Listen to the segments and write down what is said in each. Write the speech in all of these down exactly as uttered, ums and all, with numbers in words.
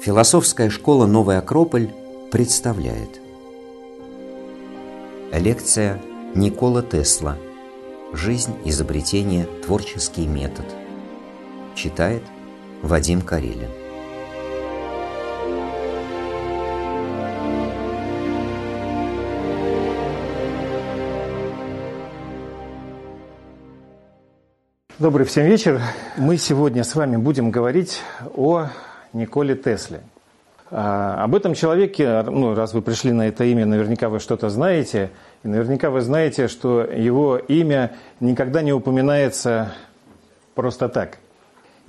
Философская школа «Новый Акрополь» представляет. Лекция Никола Тесла. Жизнь, изобретение, творческий метод. Читает Вадим Карелин. Добрый всем вечер. Мы сегодня с вами будем говорить о Николе Тесле. А, об этом человеке, ну, раз вы пришли на это имя, наверняка вы что-то знаете. И наверняка вы знаете, что его имя никогда не упоминается просто так.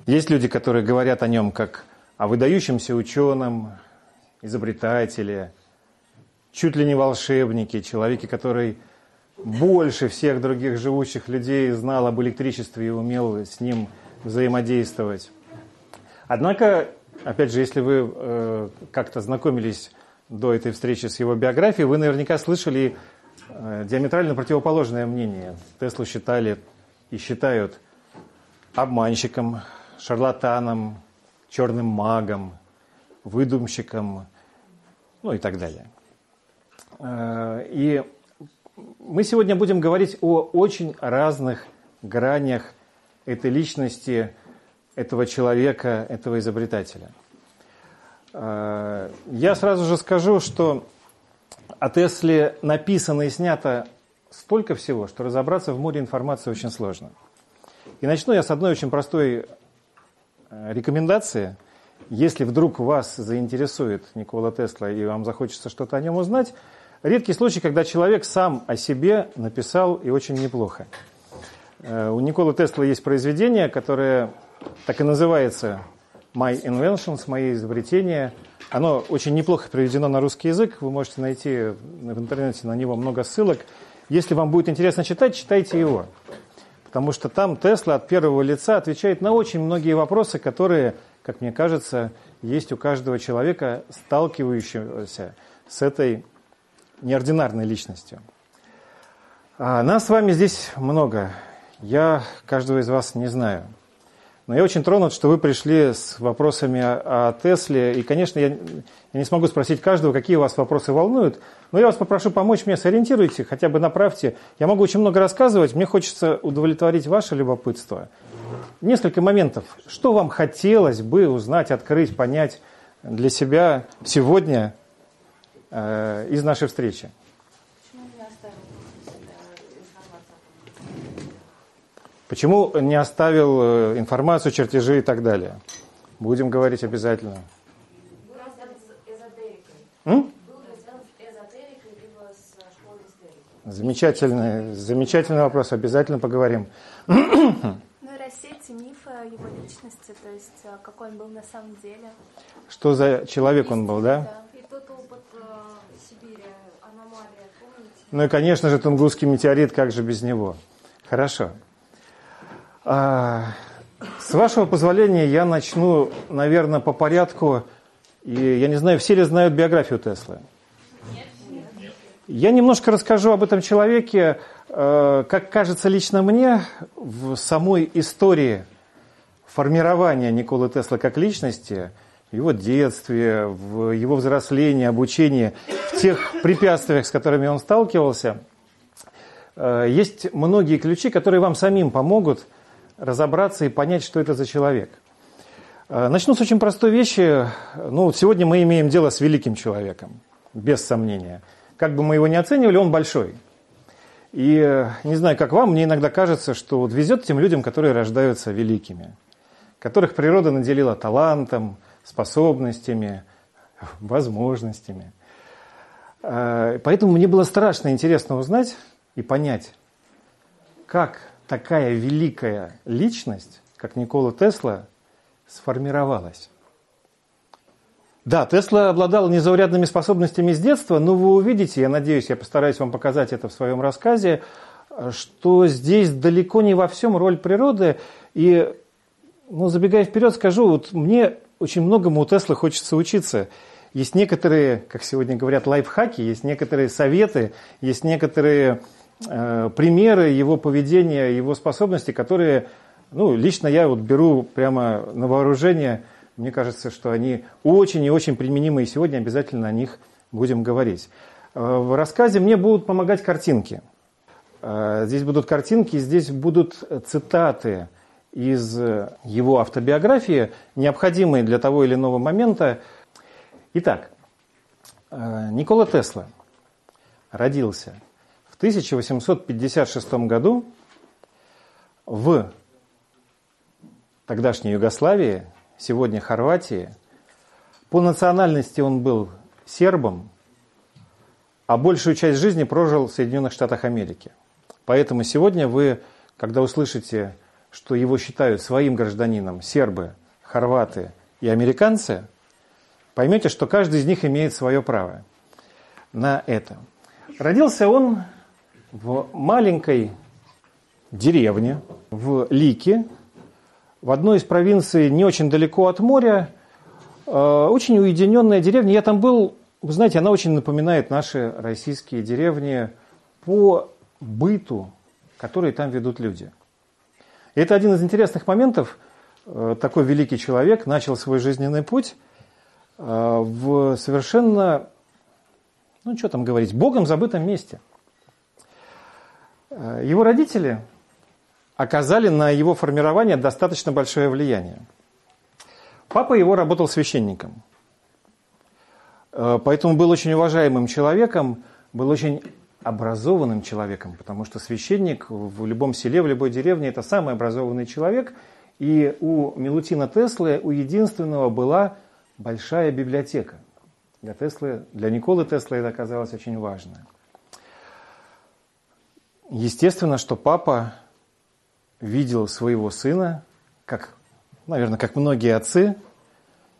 Есть люди, которые говорят о нем как о выдающемся ученом, изобретателе, чуть ли не волшебнике, человеке, который больше всех других живущих людей знал об электричестве и умел с ним взаимодействовать. Однако, опять же, если вы э, как-то знакомились до этой встречи с его биографией, вы наверняка слышали э, диаметрально противоположное мнение. Теслу считали и считают обманщиком, шарлатаном, черным магом, выдумщиком, ну и так далее. Э, и... Мы сегодня будем говорить о очень разных гранях этой личности, этого человека, этого изобретателя. Я сразу же скажу, что о Тесле написано и снято столько всего, что разобраться в море информации очень сложно. И начну я с одной очень простой рекомендации. Если вдруг вас заинтересует Никола Тесла и вам захочется что-то о нем узнать, редкий случай, когда человек сам о себе написал, и очень неплохо. У Николы Тесла есть произведение, которое так и называется «My Inventions», «Мои изобретения». Оно очень неплохо переведено на русский язык. Вы можете найти в интернете на него много ссылок. Если вам будет интересно читать, читайте его. Потому что там Тесла от первого лица отвечает на очень многие вопросы, которые, как мне кажется, есть у каждого человека, сталкивающегося с этой неординарной личностью. А нас с вами здесь много. Я каждого из вас не знаю. Но я очень тронут, что вы пришли с вопросами о, о Тесле. И, конечно, я, я не смогу спросить каждого, какие вас вопросы волнуют. Но я вас попрошу помочь мне, сориентируйте, хотя бы направьте. Я могу очень много рассказывать. Мне хочется удовлетворить ваше любопытство. Несколько моментов. Что вам хотелось бы узнать, открыть, понять для себя сегодня из нашей встречи? Почему не оставил, Почему не оставил информацию, чертежи и так далее? Будем говорить обязательно. Был развязан с эзотерикой. М? Был развязан с эзотерикой, либо с школой эзотерики. Замечательный, замечательный вопрос, обязательно поговорим. Нейросети, мифы о его личности, то есть какой он был на самом деле. Что за человек он был, да? Да. Ну и, конечно же, Тунгусский метеорит, как же без него? Хорошо. А, с вашего позволения я начну, наверное, по порядку. И я не знаю, все ли знают биографию Теслы? Нет. Нет. Я немножко расскажу об этом человеке. Как кажется лично мне, в самой истории формирования Николы Теслы как личности, в его детстве, в его взрослении, обучении, в тех препятствиях, с которыми он сталкивался, есть многие ключи, которые вам самим помогут разобраться и понять, что это за человек. Начну с очень простой вещи. Ну, сегодня мы имеем дело с великим человеком, без сомнения. Как бы мы его ни оценивали, он большой. И не знаю, как вам, мне иногда кажется, что вот везет тем людям, которые рождаются великими, которых природа наделила талантом, способностями, возможностями. Поэтому мне было страшно интересно узнать и понять, как такая великая личность, как Никола Тесла, сформировалась. Да, Тесла обладал незаурядными способностями с детства, но вы увидите, я надеюсь, я постараюсь вам показать это в своем рассказе, что здесь далеко не во всем роль природы. И, ну, забегая вперед, скажу, вот мне очень многому у Теслы хочется учиться. Есть некоторые, как сегодня говорят, лайфхаки, есть некоторые советы, есть некоторые э, примеры его поведения, его способностей, которые Ну, лично я вот беру прямо на вооружение. Мне кажется, что они очень и очень применимы, и сегодня обязательно о них будем говорить. В рассказе мне будут помогать картинки. Здесь будут картинки, здесь будут цитаты из его автобиографии, необходимые для того или иного момента. Итак, Никола Тесла родился в тысяча восемьсот пятьдесят шестом году в тогдашней Югославии, сегодня Хорватии. По национальности он был сербом, а большую часть жизни прожил в Соединенных Штатах Америки. Поэтому сегодня вы, когда услышите, что его считают своим гражданином сербы, хорваты и американцы, поймете, что каждый из них имеет свое право на это. Родился он в маленькой деревне, в Лике, в одной из провинций не очень далеко от моря. Очень уединенная деревня. Я там был, вы знаете, она очень напоминает наши российские деревни по быту, который там ведут люди. И это один из интересных моментов. Такой великий человек начал свой жизненный путь в совершенно, ну что там говорить, богом забытом месте. Его родители оказали на его формирование достаточно большое влияние. Папа его работал священником, поэтому был очень уважаемым человеком, был очень образованным человеком, потому что священник в любом селе, в любой деревне – это самый образованный человек. И у Милутина Теслы, у единственного, была большая библиотека. Для Теслы, для Николы Теслы это оказалось очень важно. Естественно, что папа видел своего сына, как, наверное, как многие отцы,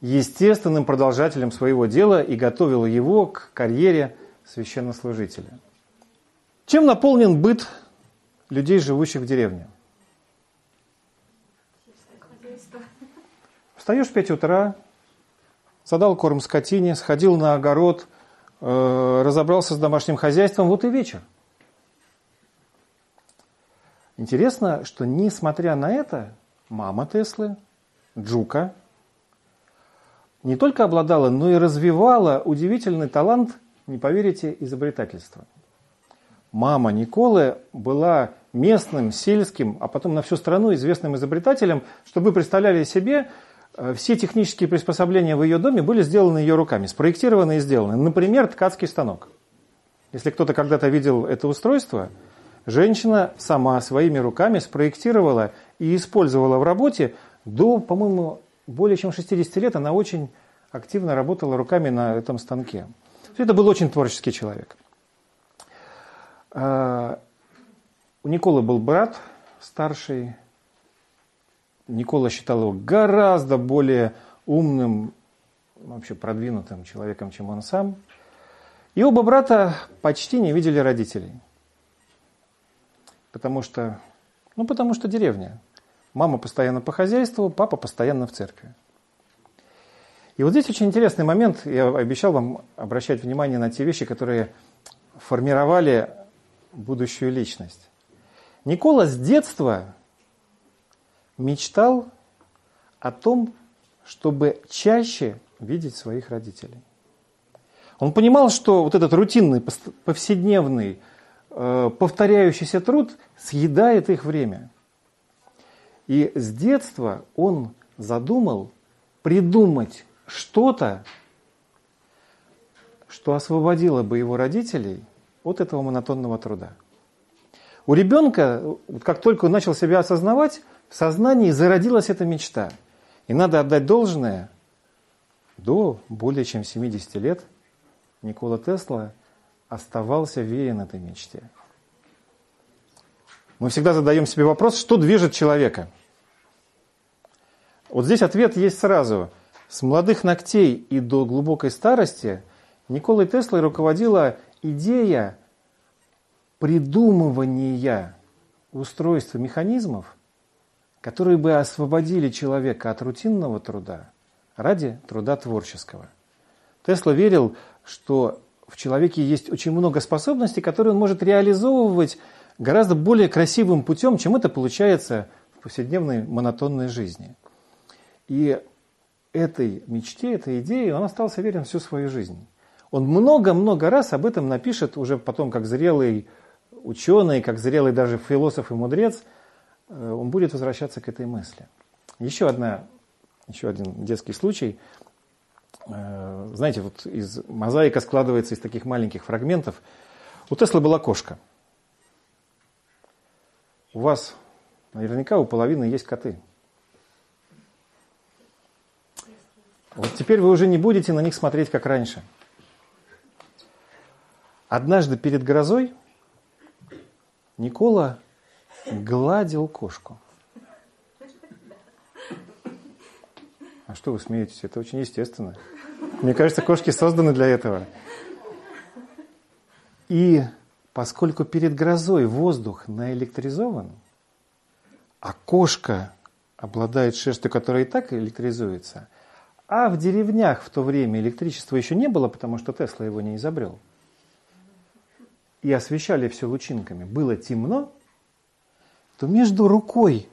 естественным продолжателем своего дела и готовил его к карьере священнослужителя. Чем наполнен быт людей, живущих в деревне? Встаешь в пять утра, задал корм скотине, сходил на огород, разобрался с домашним хозяйством, вот и вечер. Интересно, что несмотря на это, мама Теслы, Джука, не только обладала, но и развивала удивительный талант, не поверите, изобретательства. Мама Николы была местным, сельским, а потом на всю страну известным изобретателем. Чтобы вы представляли себе, все технические приспособления в ее доме были сделаны ее руками, спроектированы и сделаны. Например, ткацкий станок. Если кто-то когда-то видел это устройство, женщина сама своими руками спроектировала и использовала в работе до, по-моему, более чем шестидесяти лет. Она очень активно работала руками на этом станке. Это был очень творческий человек. У Николы был брат старший. Никола считал его гораздо более умным, вообще продвинутым человеком, чем он сам. И оба брата почти не видели родителей. Потому что, ну, потому что деревня. Мама постоянно по хозяйству, папа постоянно в церкви. И вот здесь очень интересный момент. Я обещал вам обращать внимание на те вещи, которые формировали будущую личность. Никола с детства мечтал о том, чтобы чаще видеть своих родителей. Он понимал, что вот этот рутинный, повседневный, повторяющийся труд съедает их время. И с детства он задумал придумать что-то, что освободило бы его родителей от этого монотонного труда. У ребенка, как только он начал себя осознавать, в сознании зародилась эта мечта. И надо отдать должное, до более чем семидесяти лет Никола Тесла оставался верен этой мечте. Мы всегда задаем себе вопрос, что движет человека. Вот здесь ответ есть сразу. С молодых ногтей и до глубокой старости Николой Теслой руководила идея придумывания устройств и механизмов, которые бы освободили человека от рутинного труда ради труда творческого. Тесла верил, что в человеке есть очень много способностей, которые он может реализовывать гораздо более красивым путем, чем это получается в повседневной монотонной жизни. И этой мечте, этой идее он остался верен всю свою жизнь. Он много-много раз об этом напишет уже потом, как зрелый ученый, как зрелый даже философ и мудрец, он будет возвращаться к этой мысли. Еще одна, еще один детский случай. Знаете, вот из мозаика складывается из таких маленьких фрагментов. У Теслы была кошка. У вас наверняка у половины есть коты. Вот теперь вы уже не будете на них смотреть, как раньше. Однажды перед грозой Никола гладил кошку. А что вы смеетесь? Это очень естественно. Мне кажется, кошки созданы для этого. И поскольку перед грозой воздух наэлектризован, а кошка обладает шерстью, которая и так электризуется, а в деревнях в то время электричества еще не было, потому что Тесла его не изобрел, и освещали все лучинками, было темно, то между рукой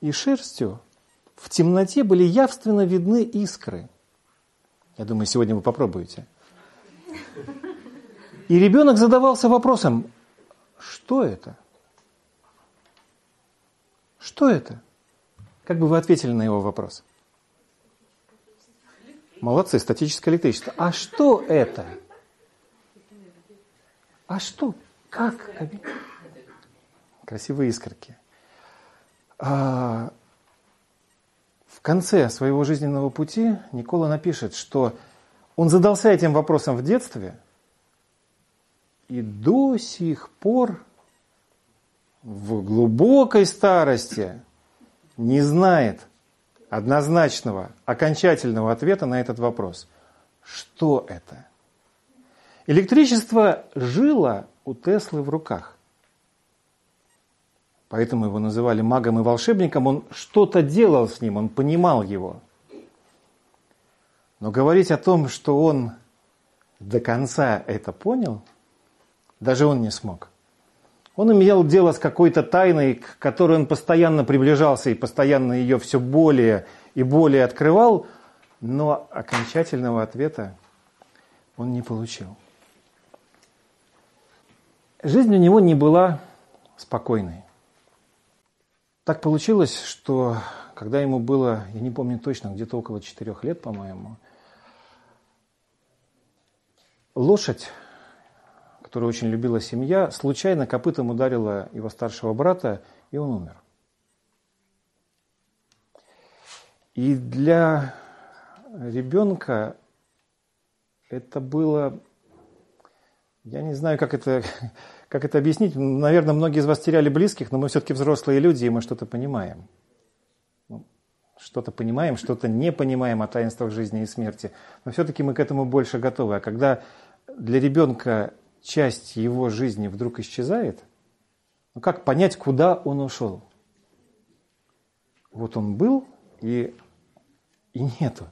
и шерстью в темноте были явственно видны искры. Я думаю, сегодня вы попробуете. И ребенок задавался вопросом, что это? Что это? Как бы вы ответили на его вопрос? Молодцы, статическое электричество. А что это? А что? Как? Красивые искорки. А в конце своего жизненного пути Никола напишет, что он задался этим вопросом в детстве и до сих пор в глубокой старости не знает однозначного, окончательного ответа на этот вопрос. Что это? Электричество жило у Теслы в руках. Поэтому его называли магом и волшебником. Он что-то делал с ним, он понимал его. Но говорить о том, что он до конца это понял, даже он не смог. Он имел дело с какой-то тайной, к которой он постоянно приближался и постоянно ее все более и более открывал, но окончательного ответа он не получил. Жизнь у него не была спокойной. Так получилось, что когда ему было, я не помню точно, где-то около четырех лет, по-моему, лошадь, которую очень любила семья, случайно копытом ударила его старшего брата, и он умер. И для ребенка это было... Я не знаю, как это, как это объяснить. Наверное, многие из вас теряли близких, но мы все-таки взрослые люди, и мы что-то понимаем. Что-то понимаем, что-то не понимаем о таинствах жизни и смерти. Но все-таки мы к этому больше готовы. А когда для ребенка часть его жизни вдруг исчезает, ну как понять, куда он ушел? Вот он был, и, и нету.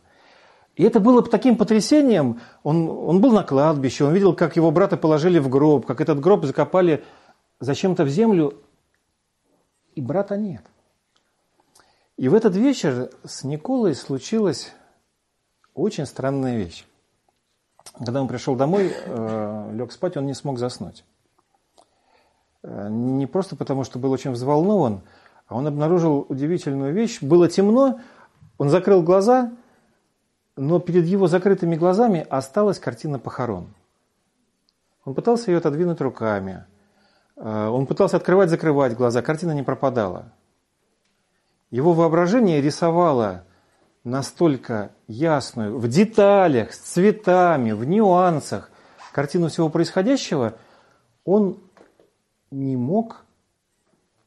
И это было таким потрясением. Он, он был на кладбище, он видел, как его брата положили в гроб, как этот гроб закопали зачем-то в землю, и брата нет. И в этот вечер с Николой случилась очень странная вещь. Когда он пришел домой, э, лег спать, он не смог заснуть. Не просто потому, что был очень взволнован, а он обнаружил удивительную вещь. Было темно, он закрыл глаза, но перед его закрытыми глазами осталась картина похорон. Он пытался ее отодвинуть руками. Он пытался открывать-закрывать глаза. Картина не пропадала. Его воображение рисовало настолько ясную, в деталях, с цветами, в нюансах, картину всего происходящего, он не мог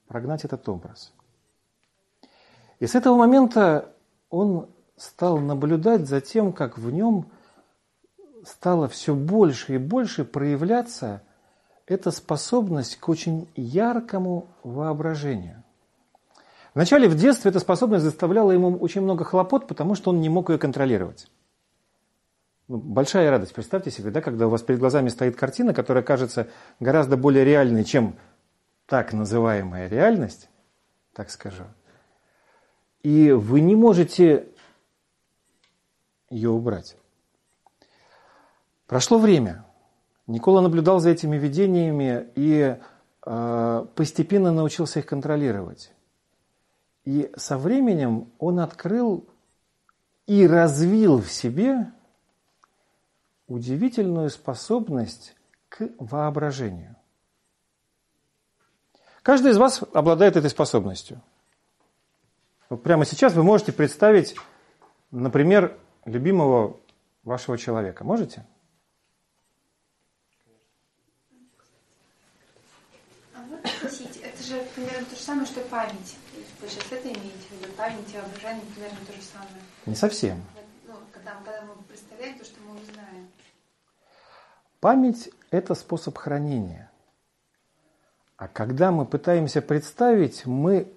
прогнать этот образ. И с этого момента он стал наблюдать за тем, как в нем стало все больше и больше проявляться эта способность к очень яркому воображению. Вначале в детстве эта способность заставляла ему очень много хлопот, потому что он не мог ее контролировать. Ну, большая радость, представьте себе, да, когда у вас перед глазами стоит картина, которая кажется гораздо более реальной, чем так называемая реальность, так скажу. и вы не можете ее убрать. Прошло время. Никола наблюдал за этими видениями и э, постепенно научился их контролировать. И со временем он открыл и развил в себе удивительную способность к воображению. Каждый из вас обладает этой способностью. Вот прямо сейчас вы можете представить, например, любимого вашего человека. Можете? А можно спросить, это же примерно то же самое, что память. Вы сейчас это имеете в виду? Память и воображение примерно то же самое. Не совсем. Ну, когда, когда мы представляем то, что мы узнаем. Память – это способ хранения. А когда мы пытаемся представить, мы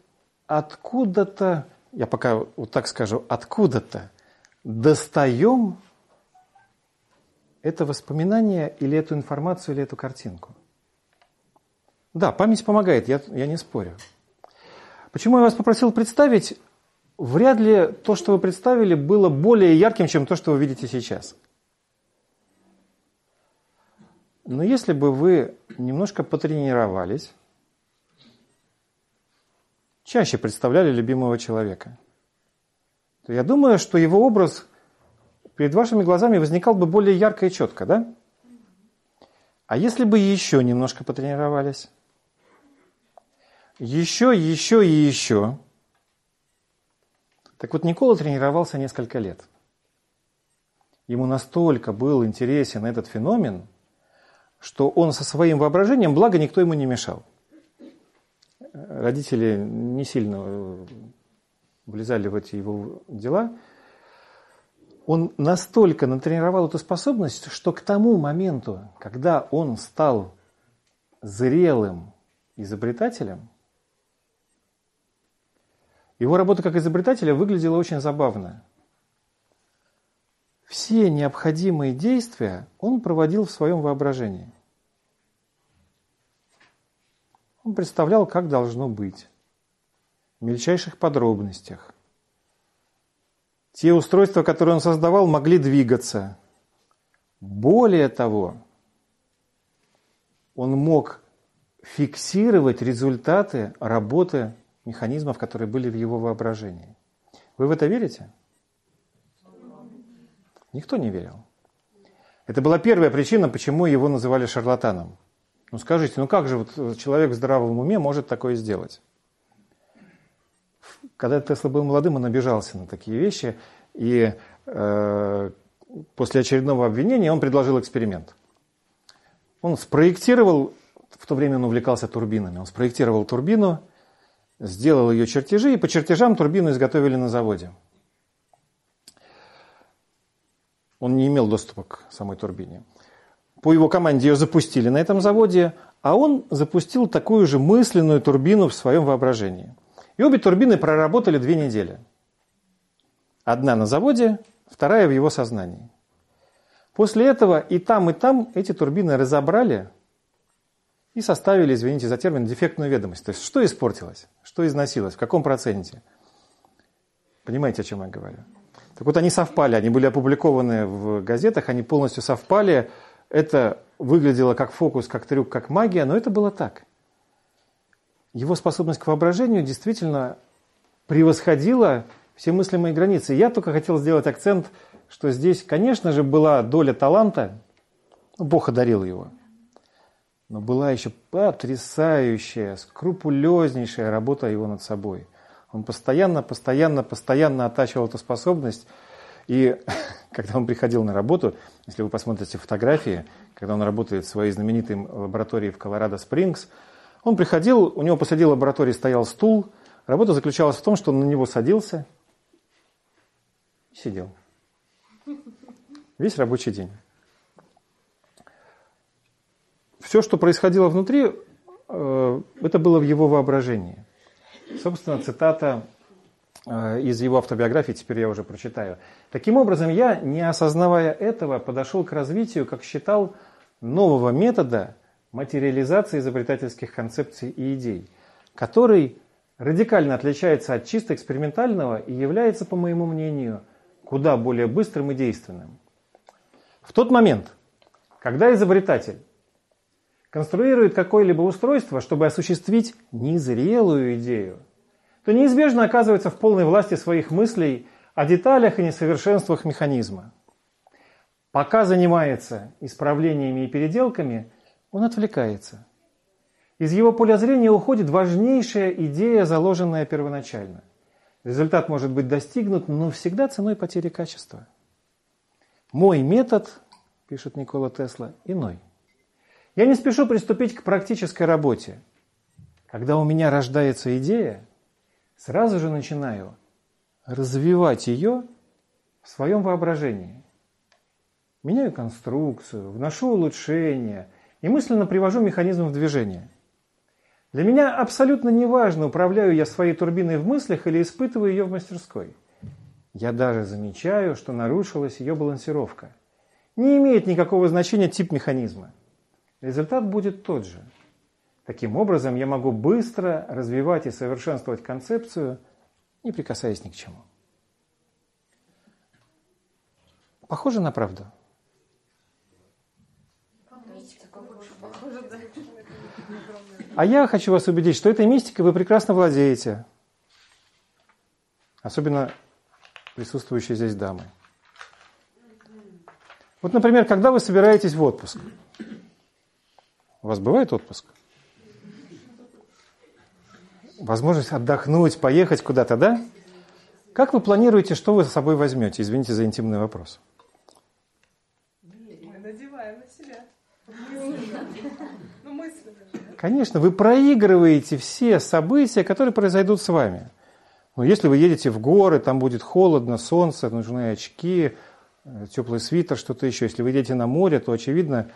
откуда-то, я пока вот так скажу, откуда-то достаем это воспоминание или эту информацию, или эту картинку. Да, память помогает, я, я не спорю. Почему я вас попросил представить? Вряд ли то, что вы представили, было более ярким, чем то, что вы видите сейчас. Но если бы вы немножко потренировались, чаще представляли любимого человека, то я думаю, что его образ перед вашими глазами возникал бы более ярко и четко, да? А если бы еще немножко потренировались? Еще, еще и еще. Так вот, Никола тренировался несколько лет. Ему настолько был интересен этот феномен, что он со своим воображением, благо, никто ему не мешал. Родители не сильно влезали в эти его дела. Он настолько натренировал эту способность, что к тому моменту, когда он стал зрелым изобретателем, его работа как изобретателя выглядела очень забавно. Все необходимые действия он проводил в своем воображении. Он представлял, как должно быть, в мельчайших подробностях. Те устройства, которые он создавал, могли двигаться. Более того, он мог фиксировать результаты работы механизмов, которые были в его воображении. Вы в это верите? Никто не верил. Это была первая причина, почему его называли шарлатаном. Ну скажите, ну как же вот человек в здравом уме может такое сделать? Когда Тесла был молодым, он обижался на такие вещи, и э, после очередного обвинения он предложил эксперимент. Он спроектировал, в то время он увлекался турбинами, он спроектировал турбину, сделал ее чертежи, и по чертежам турбину изготовили на заводе. Он не имел доступа к самой турбине. По его команде ее запустили на этом заводе, а он запустил такую же мысленную турбину в своем воображении. И обе турбины проработали две недели. Одна на заводе, вторая в его сознании. После этого и там, и там эти турбины разобрали и составили, извините за термин, дефектную ведомость. То есть, что испортилось, что износилось, в каком проценте. Понимаете, о чем я говорю? Так вот, они совпали, они были опубликованы в газетах, они полностью совпали. Это выглядело как фокус, как трюк, как магия, но это было так. Его способность к воображению действительно превосходила все мыслимые границы. Я только хотел сделать акцент, что здесь, конечно же, была доля таланта, Бог одарил его, но была еще потрясающая, скрупулезнейшая работа его над собой. Он постоянно, постоянно, постоянно оттачивал эту способность. И когда он приходил на работу, если вы посмотрите фотографии, когда он работает в своей знаменитой лаборатории в Колорадо-Спрингс, он приходил, у него посреди лаборатории стоял стул. Работа заключалась в том, что он на него садился и сидел. Весь рабочий день. Все, что происходило внутри, это было в его воображении. Собственно, цитата из его автобиографии, теперь я уже прочитаю. «Таким образом, я, не осознавая этого, подошел к развитию, как считал, нового метода материализации изобретательских концепций и идей, который радикально отличается от чисто экспериментального и является, по моему мнению, куда более быстрым и действенным. В тот момент, когда изобретатель конструирует какое-либо устройство, чтобы осуществить незрелую идею, то неизбежно оказывается в полной власти своих мыслей о деталях и несовершенствах механизма. Пока занимается исправлениями и переделками, он отвлекается. Из его поля зрения уходит важнейшая идея, заложенная первоначально. Результат может быть достигнут, но всегда ценой потери качества. «Мой метод, — пишет Никола Тесла, — иной. Я не спешу приступить к практической работе. Когда у меня рождается идея, сразу же начинаю развивать ее в своем воображении. Меняю конструкцию, вношу улучшения и мысленно привожу механизм в движение. Для меня абсолютно не важно, управляю я своей турбиной в мыслях или испытываю ее в мастерской. Я даже замечаю, что нарушилась ее балансировка. Не имеет никакого значения тип механизма. Результат будет тот же. Таким образом, я могу быстро развивать и совершенствовать концепцию, не прикасаясь ни к чему». Похоже на правду? А я хочу вас убедить, что этой мистикой вы прекрасно владеете. Особенно присутствующие здесь дамы. Вот, например, когда вы собираетесь в отпуск. У вас бывает отпуск? Возможность отдохнуть, поехать куда-то, да? Как вы планируете, что вы с собой возьмете? Извините за интимный вопрос. Мы надеваем на себя. Ну, мысленно. Конечно, вы проигрываете все события, которые произойдут с вами. Но если вы едете в горы, там будет холодно, солнце, нужны очки, теплый свитер, что-то еще. Если вы едете на море, то, очевидно,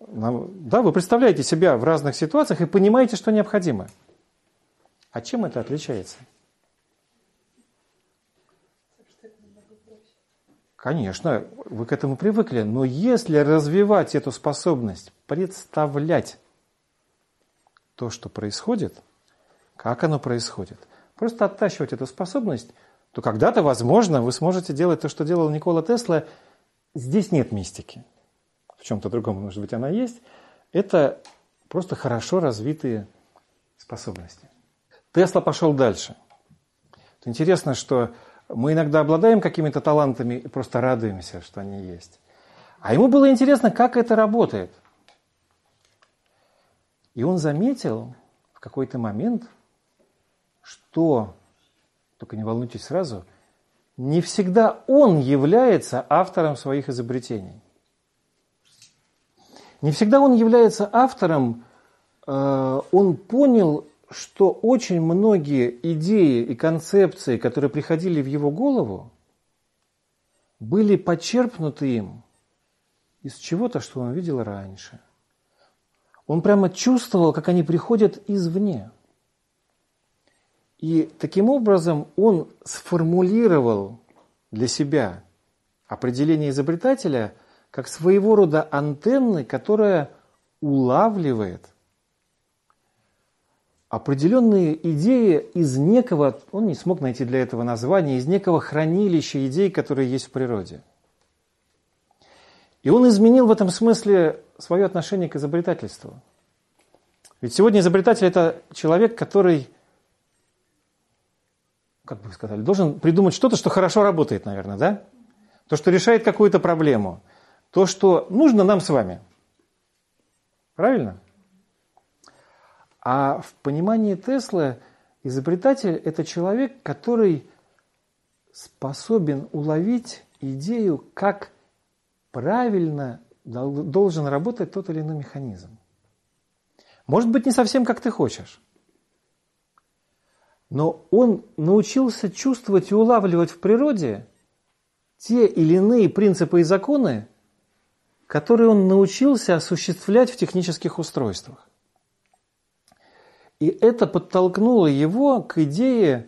да, вы представляете себя в разных ситуациях и понимаете, что необходимо. А чем это отличается? Конечно, вы к этому привыкли, но если развивать эту способность представлять то, что происходит, как оно происходит, просто оттачивать эту способность, то когда-то, возможно, вы сможете делать то, что делал Никола Тесла. Здесь нет мистики. В чем-то другом, может быть, она есть. Это просто хорошо развитые способности. Тесла пошел дальше. Вот интересно, что мы иногда обладаем какими-то талантами и просто радуемся, что они есть. А ему было интересно, как это работает. И он заметил в какой-то момент, что, только не волнуйтесь сразу, не всегда он является автором своих изобретений. Не всегда он является автором, э, он понял, что очень многие идеи и концепции, которые приходили в его голову, были почерпнуты им из чего-то, что он видел раньше. Он прямо чувствовал, как они приходят извне. И таким образом он сформулировал для себя определение изобретателя как своего рода антенны, которая улавливает определенные идеи из некого, он не смог найти для этого названия, из некого хранилища идей, которые есть в природе. И он изменил в этом смысле свое отношение к изобретательству. Ведь сегодня изобретатель – это человек, который, как бы сказали, должен придумать что-то, что хорошо работает, наверное, да? То, что решает какую-то проблему. То, что нужно нам с вами. Правильно? А в понимании Теслы изобретатель – это человек, который способен уловить идею, как правильно должен работать тот или иной механизм. Может быть, не совсем как ты хочешь. Но он научился чувствовать и улавливать в природе те или иные принципы и законы, которые он научился осуществлять в технических устройствах. И это подтолкнуло его к идее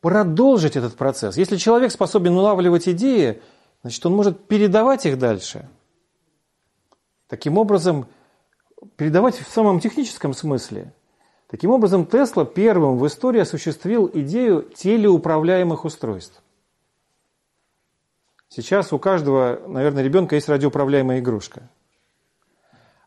продолжить этот процесс. Если человек способен улавливать идеи, значит, он может передавать их дальше. Таким образом, передавать в самом техническом смысле. Таким образом, Тесла первым в истории осуществил идею телеуправляемых устройств. Сейчас у каждого, наверное, ребенка есть радиоуправляемая игрушка.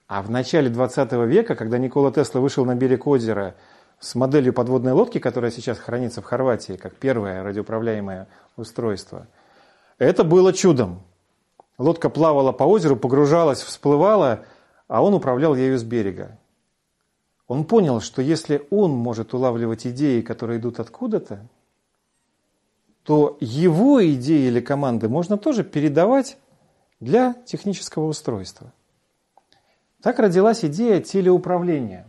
А в начале двадцатого века, когда Никола Тесла вышел на берег озера с моделью подводной лодки, которая сейчас хранится в Хорватии как первое радиоуправляемое устройство, это было чудом. Лодка плавала по озеру, погружалась, всплывала, а он управлял ею с берега. Он понял, что если он может улавливать идеи, которые идут откуда-то, то его идеи или команды можно тоже передавать для технического устройства. Так родилась идея телеуправления.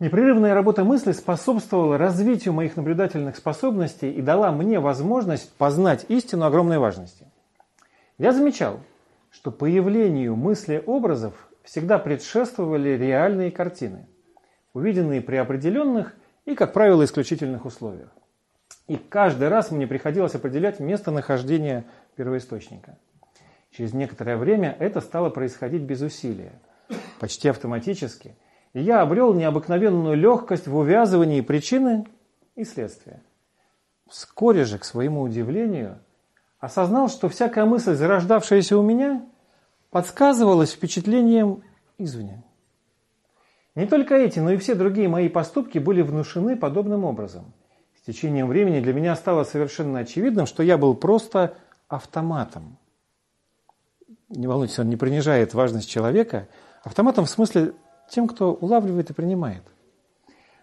Непрерывная работа мысли способствовала развитию моих наблюдательных способностей и дала мне возможность познать истину огромной важности. Я замечал, что появлению мысли-образов всегда предшествовали реальные картины, увиденные при определенных и, как правило, исключительных условиях. И каждый раз мне приходилось определять местонахождение первоисточника. Через некоторое время это стало происходить без усилия, почти автоматически, и я обрел необыкновенную легкость в увязывании причины и следствия. Вскоре же, к своему удивлению, осознал, что всякая мысль, зарождавшаяся у меня, подсказывалась впечатлением извне. Не только эти, но и все другие мои поступки были внушены подобным образом. С течением времени для меня стало совершенно очевидным, что я был просто автоматом. Не волнуйтесь, он не принижает важность человека. Автоматом в смысле... тем, кто улавливает и принимает.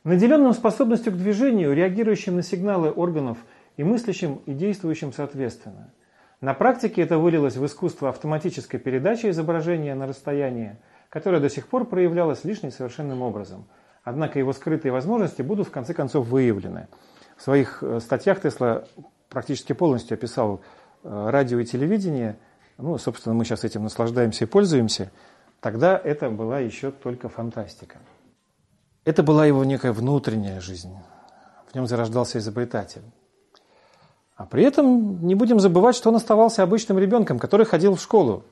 Наделенным способностью к движению, реагирующим на сигналы органов и мыслящим, и действующим соответственно. На практике это вылилось в искусство автоматической передачи изображения на расстояние, которое до сих пор проявлялось лишь несовершенным образом. Однако его скрытые возможности будут в конце концов выявлены. В своих статьях Тесла практически полностью описал радио и телевидение. Ну, собственно, мы сейчас этим наслаждаемся и пользуемся. Тогда это была еще только фантастика. Это была его некая внутренняя жизнь. В нем зарождался изобретатель. А при этом не будем забывать, что он оставался обычным ребенком, который ходил в школу,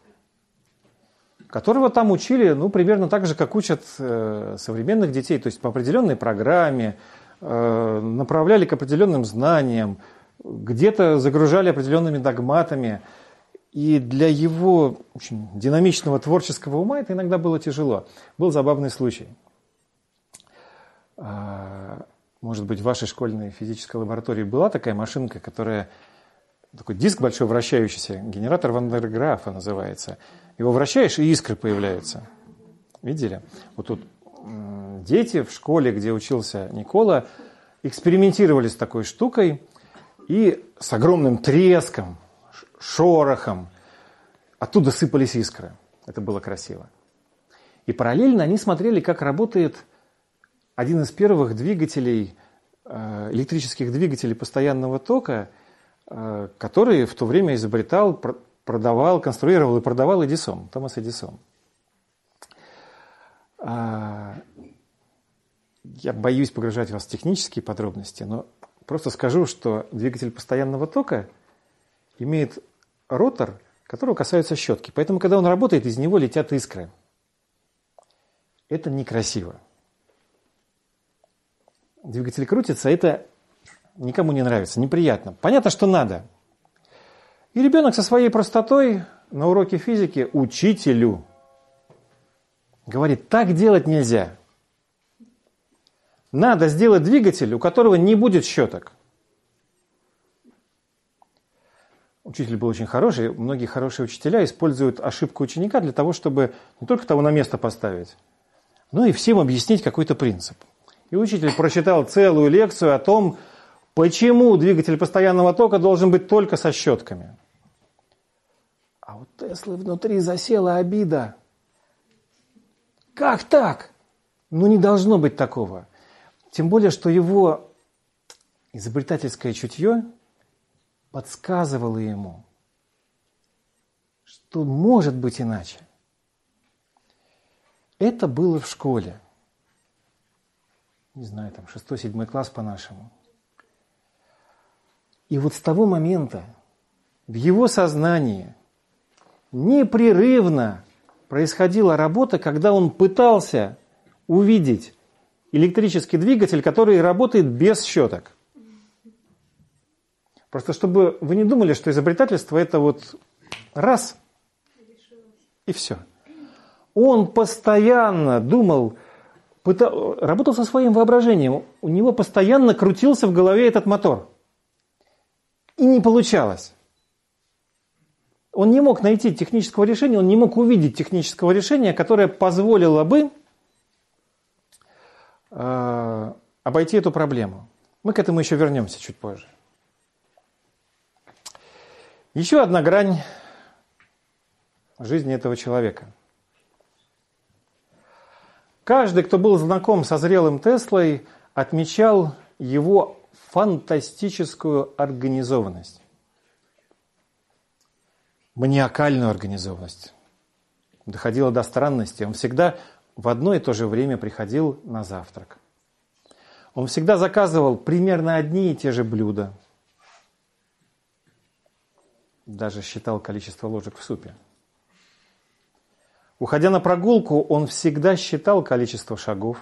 которого там учили, ну, примерно так же, как учат э, современных детей, то есть по определенной программе, э, направляли к определенным знаниям, где-то загружали определенными догматами. И для его очень динамичного творческого ума это иногда было тяжело. Был забавный случай. Может быть, в вашей школьной физической лаборатории была такая машинка, которая... Такой диск большой вращающийся, генератор Вандерграфа называется. Его вращаешь, и искры появляются. Видели? Вот тут дети в школе, где учился Никола, экспериментировали с такой штукой и с огромным треском, шорохом. Оттуда сыпались искры. Это было красиво. И параллельно они смотрели, как работает один из первых двигателей, электрических двигателей постоянного тока, который в то время изобретал, продавал, конструировал и продавал Эдисон, Томас Эдисон. Я боюсь погружать вас в технические подробности, но просто скажу, что двигатель постоянного тока имеет ротор, которого касаются щетки. Поэтому, когда он работает, из него летят искры. Это некрасиво. Двигатель крутится, это никому не нравится, неприятно. Понятно, что надо. И ребенок со своей простотой на уроке физики учителю говорит, так делать нельзя. Надо сделать двигатель, у которого не будет щеток. Учитель был очень хороший. Многие хорошие учителя используют ошибку ученика для того, чтобы не только того на место поставить, но и всем объяснить какой-то принцип. И учитель прочитал целую лекцию о том, почему двигатель постоянного тока должен быть только со щетками. А у Теслы внутри засела обида. Как так? Ну не должно быть такого. Тем более, что его изобретательское чутье подсказывала ему, что может быть иначе. Это было в школе. Не знаю, там шестой-седьмой класс по-нашему. И вот с того момента в его сознании непрерывно происходила работа, когда он пытался увидеть электрический двигатель, который работает без щеток. Просто чтобы вы не думали, что изобретательство это вот раз и все. Он постоянно думал, пытал, работал со своим воображением. У него постоянно крутился в голове этот мотор. И не получалось. Он не мог найти технического решения, он не мог увидеть технического решения, которое позволило бы э, обойти эту проблему. Мы к этому еще вернемся чуть позже. Еще одна грань жизни этого человека. Каждый, кто был знаком со зрелым Теслой, отмечал его фантастическую организованность. Маниакальную организованность. Доходило до странности. Он всегда в одно и то же время приходил на завтрак. Он всегда заказывал примерно одни и те же блюда. Даже считал количество ложек в супе. Уходя на прогулку, он всегда считал количество шагов.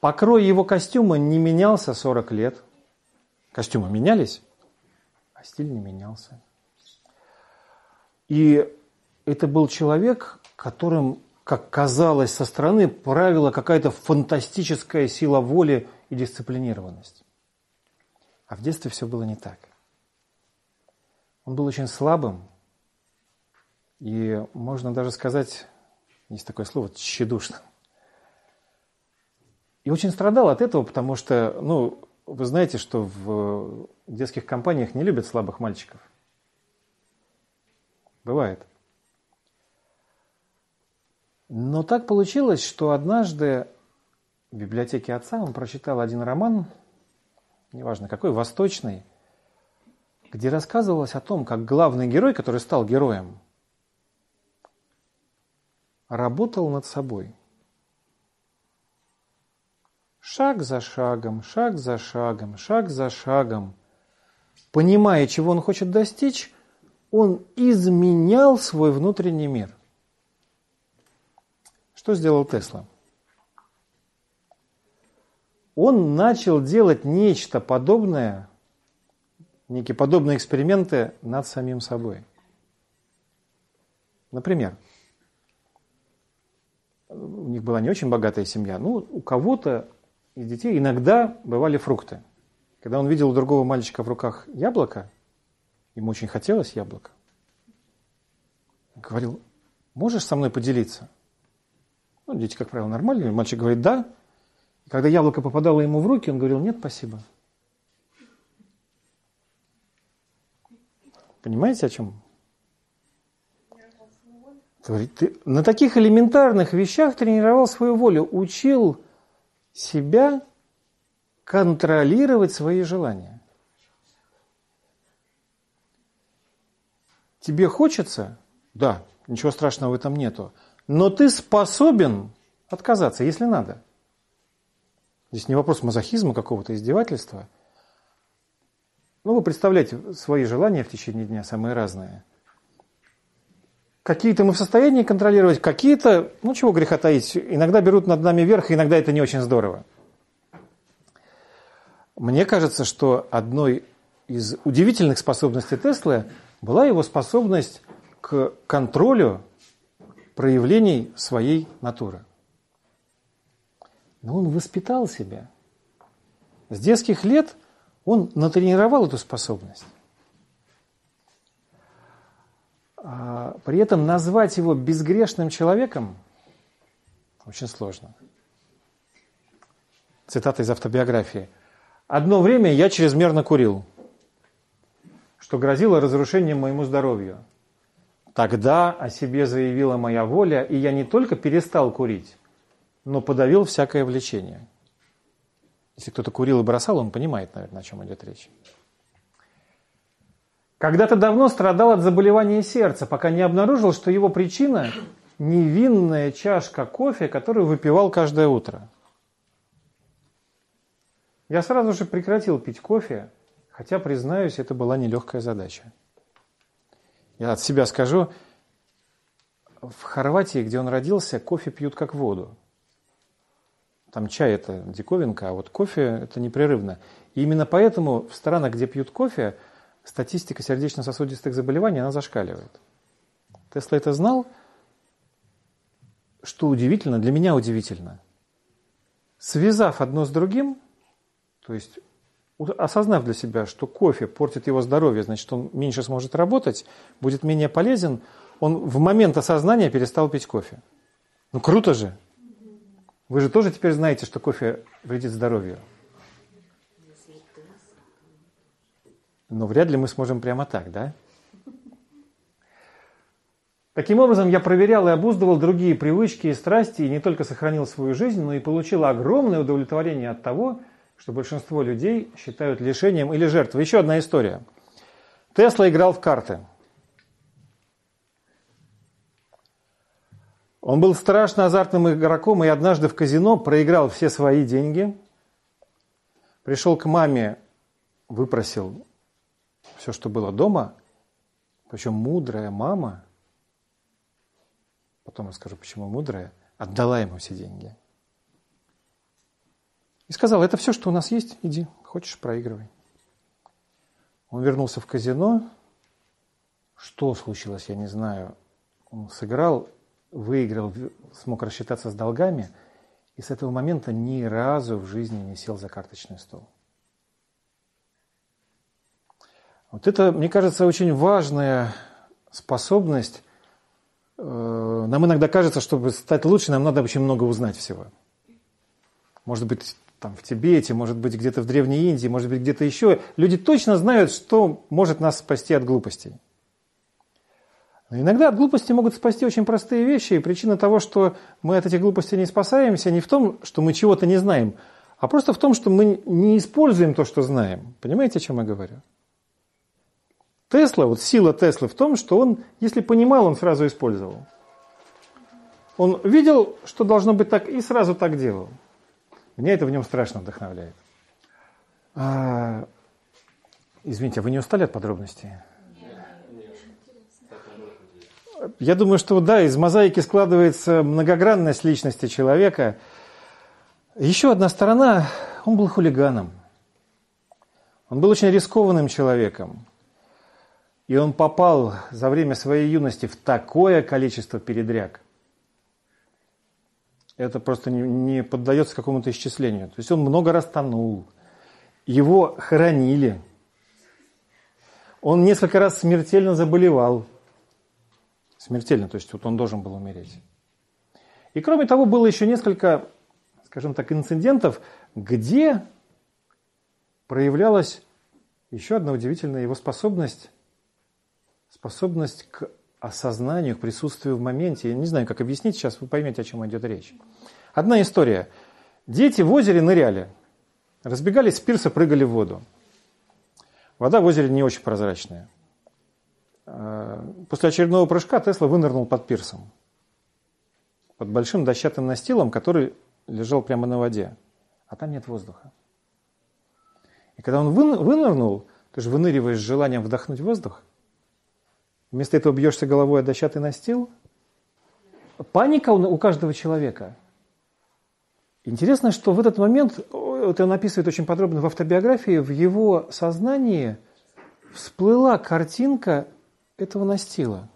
Покрой его костюма не менялся сорок лет. Костюмы менялись, а стиль не менялся. И это был человек, которым, как казалось со стороны, правила какая-то фантастическая сила воли и дисциплинированность. А в детстве все было не так. Он был очень слабым. И можно даже сказать, есть такое слово, тщедушным. И очень страдал от этого, потому что, ну, вы знаете, что в детских компаниях не любят слабых мальчиков. Бывает. Но так получилось, что однажды в библиотеке отца он прочитал один роман, неважно какой, восточный, где рассказывалось о том, как главный герой, который стал героем, работал над собой. Шаг за шагом, шаг за шагом, шаг за шагом. Понимая, чего он хочет достичь, он изменял свой внутренний мир. Что сделал Тесла? Он начал делать нечто подобное, некие подобные эксперименты над самим собой. Например, у них была не очень богатая семья, но у кого-то из детей иногда бывали фрукты. Когда он видел у другого мальчика в руках яблоко, ему очень хотелось яблоко, говорил: «Можешь со мной поделиться?» Ну, дети, как правило, нормальные. Мальчик говорит: «Да». И когда яблоко попадало ему в руки, он говорил: «Нет, спасибо». Понимаете, о чем? Ты на таких элементарных вещах тренировал свою волю, учил себя контролировать свои желания. Тебе хочется? Да, ничего страшного в этом нету. Но ты способен отказаться, если надо. Здесь не вопрос мазохизма какого-то, издевательства. Ну, вы представляете, свои желания в течение дня самые разные. Какие-то мы в состоянии контролировать, какие-то, ну чего греха таить, иногда берут над нами верх, иногда это не очень здорово. Мне кажется, что одной из удивительных способностей Теслы была его способность к контролю проявлений своей натуры. Но он воспитал себя. С детских лет он натренировал эту способность. При этом назвать его безгрешным человеком очень сложно. Цитата из автобиографии. «Одно время я чрезмерно курил, что грозило разрушением моему здоровью. Тогда о себе заявила моя воля, и я не только перестал курить, но подавил всякое влечение». Если кто-то курил и бросал, он понимает, наверное, о чем идет речь. Когда-то давно страдал от заболевания сердца, пока не обнаружил, что его причина – невинная чашка кофе, которую выпивал каждое утро. Я сразу же прекратил пить кофе, хотя, признаюсь, это была нелегкая задача. Я от себя скажу, в Хорватии, где он родился, кофе пьют как воду. Там чай – это диковинка, а вот кофе – это непрерывно. И именно поэтому в странах, где пьют кофе, статистика сердечно-сосудистых заболеваний, она зашкаливает. Тесла это знал, что удивительно, для меня удивительно. Связав одно с другим, то есть осознав для себя, что кофе портит его здоровье, значит, он меньше сможет работать, будет менее полезен, он в момент осознания перестал пить кофе. Ну круто же! Вы же тоже теперь знаете, что кофе вредит здоровью. Но вряд ли мы сможем прямо так, да? Таким образом, я проверял и обуздывал другие привычки и страсти, и не только сохранил свою жизнь, но и получил огромное удовлетворение от того, что большинство людей считают лишением или жертвой. Еще одна история. Тесла играл в карты. Он был страшно азартным игроком и однажды в казино проиграл все свои деньги. Пришел к маме, выпросил все, что было дома. Причем мудрая мама, потом расскажу, почему мудрая, отдала ему все деньги. И сказала, это все, что у нас есть, иди, хочешь, проигрывай. Он вернулся в казино. Что случилось, я не знаю. Он сыграл, выиграл, смог рассчитаться с долгами. И с этого момента ни разу в жизни не сел за карточный стол. Вот это, мне кажется, очень важная способность. Нам иногда кажется, чтобы стать лучше, нам надо очень много узнать всего. Может быть, там в Тибете, может быть, где-то в Древней Индии, может быть, где-то еще. Люди точно знают, что может нас спасти от глупостей. Но иногда от глупостей могут спасти очень простые вещи. И причина того, что мы от этих глупостей не спасаемся, не в том, что мы чего-то не знаем, а просто в том, что мы не используем то, что знаем. Понимаете, о чем я говорю? Тесла, вот сила Теслы в том, что он, если понимал, он сразу использовал. Он видел, что должно быть так, и сразу так делал. Меня это в нем страшно вдохновляет. А, извините, а вы не устали от подробностей? Нет. Я думаю, что да, из мозаики складывается многогранность личности человека. Еще одна сторона, он был хулиганом. Он был очень рискованным человеком. И он попал за время своей юности в такое количество передряг. Это просто не, не поддается какому-то исчислению. То есть он много раз тонул. Его хоронили. Он несколько раз смертельно заболевал. Смертельно, то есть вот он должен был умереть. И кроме того, было еще несколько, скажем так, инцидентов, где проявлялась еще одна удивительная его способность, способность к осознанию, к присутствию в моменте. Я не знаю, как объяснить сейчас, вы поймете, о чем идет речь. Одна история. Дети в озере ныряли, разбегались с пирса, прыгали в воду. Вода в озере не очень прозрачная. После очередного прыжка Тесла вынырнул под пирсом, под большим дощатым настилом, который лежал прямо на воде. А там нет воздуха. И когда он вынырнул, ты же выныриваешь с желанием вдохнуть воздух, вместо этого бьешься головой о дощатый настил. Паника у каждого человека. Интересно, что в этот момент, это он описывает очень подробно в автобиографии, в его сознании всплыла картинка этого настила.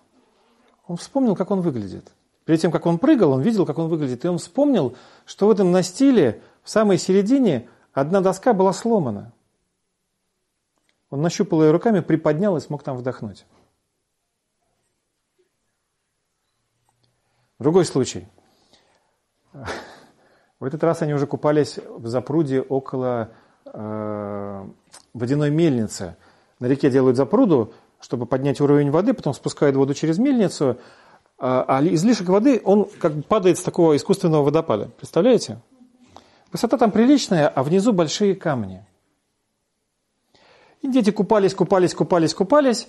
Он вспомнил, как он выглядит. Перед тем, как он прыгал, он видел, как он выглядит. И он вспомнил, что в этом настиле, в самой середине, одна доска была сломана. Он нащупал ее руками, приподнял и смог там вдохнуть. Другой случай. В этот раз они уже купались в запруде около э, водяной мельницы. На реке делают запруду, чтобы поднять уровень воды, потом спускают воду через мельницу, а излишек воды, он как бы падает с такого искусственного водопада. Представляете? Высота там приличная, а внизу большие камни. И дети купались, купались, купались, купались.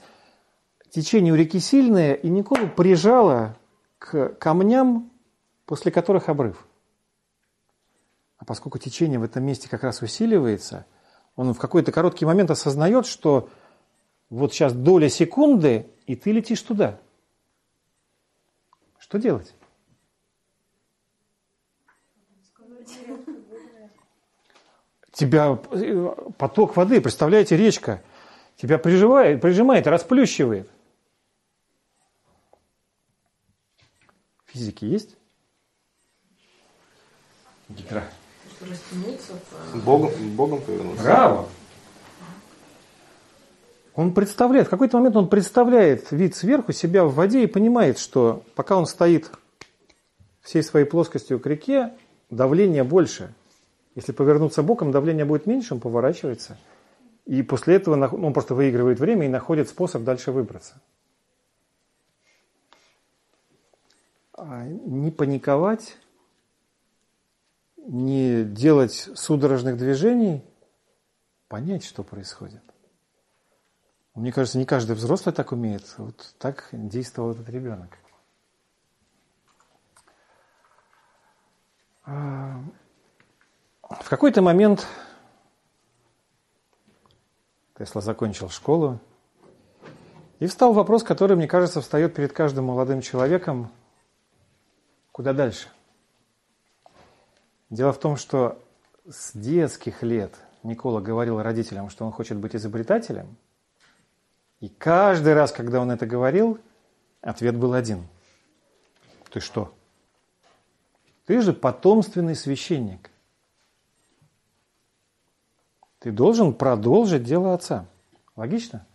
Течение у реки сильное, и Николу прижало к камням, после которых обрыв. А поскольку течение в этом месте как раз усиливается, он в какой-то короткий момент осознает, что вот сейчас доля секунды, и ты летишь туда. Что делать? Тебя поток воды, представляете, речка, тебя прижимает, прижимает, расплющивает. Физики есть? Гидра. Растянуться. Богом, Богом повернуться. Браво. Он представляет, в какой-то момент он представляет вид сверху себя в воде и понимает, что пока он стоит всей своей плоскостью к реке, давление больше. Если повернуться боком, давление будет меньше, он поворачивается. И после этого он просто выигрывает время и находит способ дальше выбраться. А не паниковать, не делать судорожных движений, понять, что происходит. Мне кажется, не каждый взрослый так умеет. Вот так действовал этот ребенок. В какой-то момент Тесла закончил школу, и встал вопрос, который, мне кажется, встает перед каждым молодым человеком: куда дальше? Дело в том, что с детских лет Никола говорил родителям, что он хочет быть изобретателем, и каждый раз, когда он это говорил, ответ был один. Ты что? Ты же потомственный священник. Ты должен продолжить дело отца. Логично?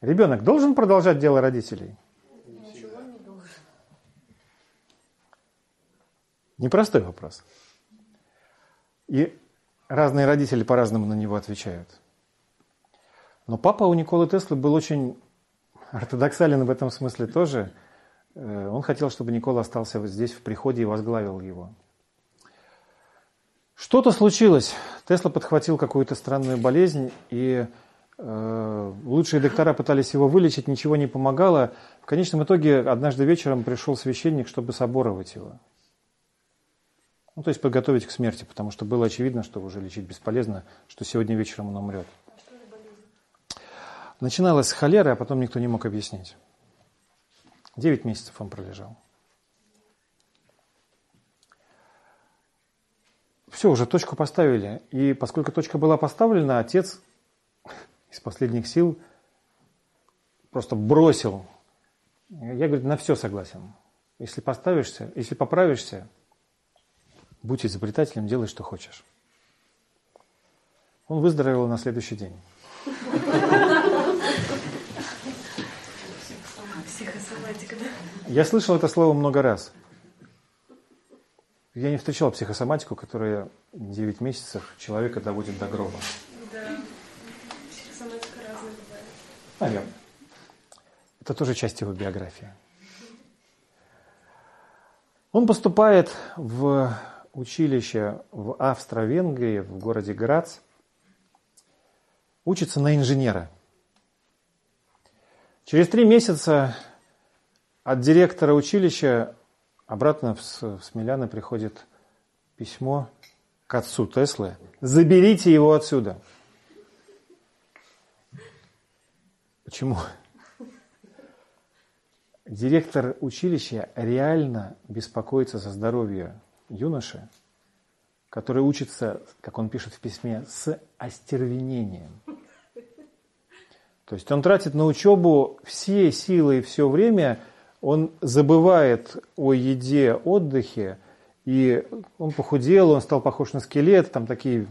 Ребенок должен продолжать дело родителей? Ничего не должен. Непростой вопрос. И разные родители по-разному на него отвечают. Но папа у Николы Теслы был очень ортодоксален в этом смысле тоже. Он хотел, чтобы Никола остался вот здесь в приходе и возглавил его. Что-то случилось. Тесла подхватил какую-то странную болезнь, и э, лучшие доктора пытались его вылечить, ничего не помогало. В конечном итоге однажды вечером пришел священник, чтобы соборовать его. Ну, то есть подготовить к смерти, потому что было очевидно, что уже лечить бесполезно, что сегодня вечером он умрет. А что за болезнь? Начиналась с холеры, а потом никто не мог объяснить. Девять месяцев он пролежал. Все, уже точку поставили. И поскольку точка была поставлена, отец из последних сил просто бросил. Я, говорит, на все согласен. Если поставишься, если поправишься, будь изобретателем, делай, что хочешь. Он выздоровел на следующий день. Психосоматика, да? Я слышал это слово много раз. Я не встречал психосоматику, которая девять месяцев человека доводит до гроба. Да, психосоматика разная бывает. Наверное. Это тоже часть его биографии. Он поступает в училище в Австро-Венгрии, в городе Грац. Учится на инженера. Через три месяца от директора училища обратно в Смиляна приходит письмо к отцу Теслы. Заберите его отсюда. Почему? Директор училища реально беспокоится за здоровье юноши, который учится, как он пишет в письме, с остервенением. То есть он тратит на учебу все силы и все время. Он забывает о еде, отдыхе, и он похудел, он стал похож на скелет, там такие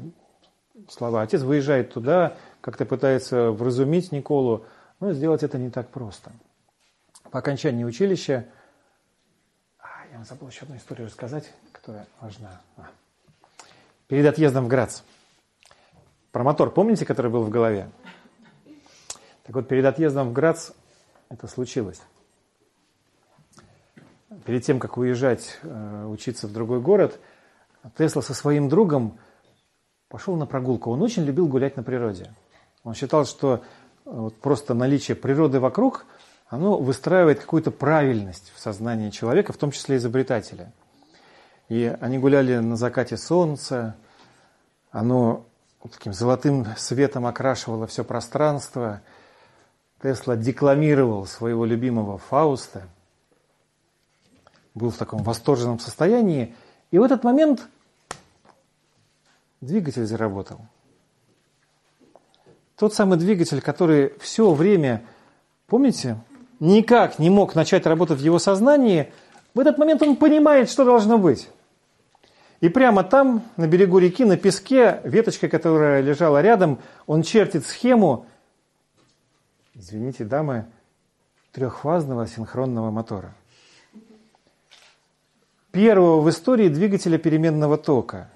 слова. Отец выезжает туда, как-то пытается вразумить Николу, но сделать это не так просто. По окончании училища, а, я забыл еще одну историю рассказать, которая важна. А. Перед отъездом в Грац. Про мотор, помните, который был в голове? Так вот, перед отъездом в Грац это случилось. Перед тем, как уезжать, учиться в другой город, Тесла со своим другом пошел на прогулку. Он очень любил гулять на природе. Он считал, что просто наличие природы вокруг, оно выстраивает какую-то правильность в сознании человека, в том числе изобретателя. И они гуляли на закате солнца, оно таким золотым светом окрашивало все пространство. Тесла декламировал своего любимого Фауста, был в таком восторженном состоянии, и в этот момент двигатель заработал. Тот самый двигатель, который все время, помните, никак не мог начать работать в его сознании, в этот момент он понимает, что должно быть. И прямо там, на берегу реки, на песке, веточка, которая лежала рядом, он чертит схему, извините, дамы, трехфазного синхронного мотора. Первого в истории двигателя переменного тока.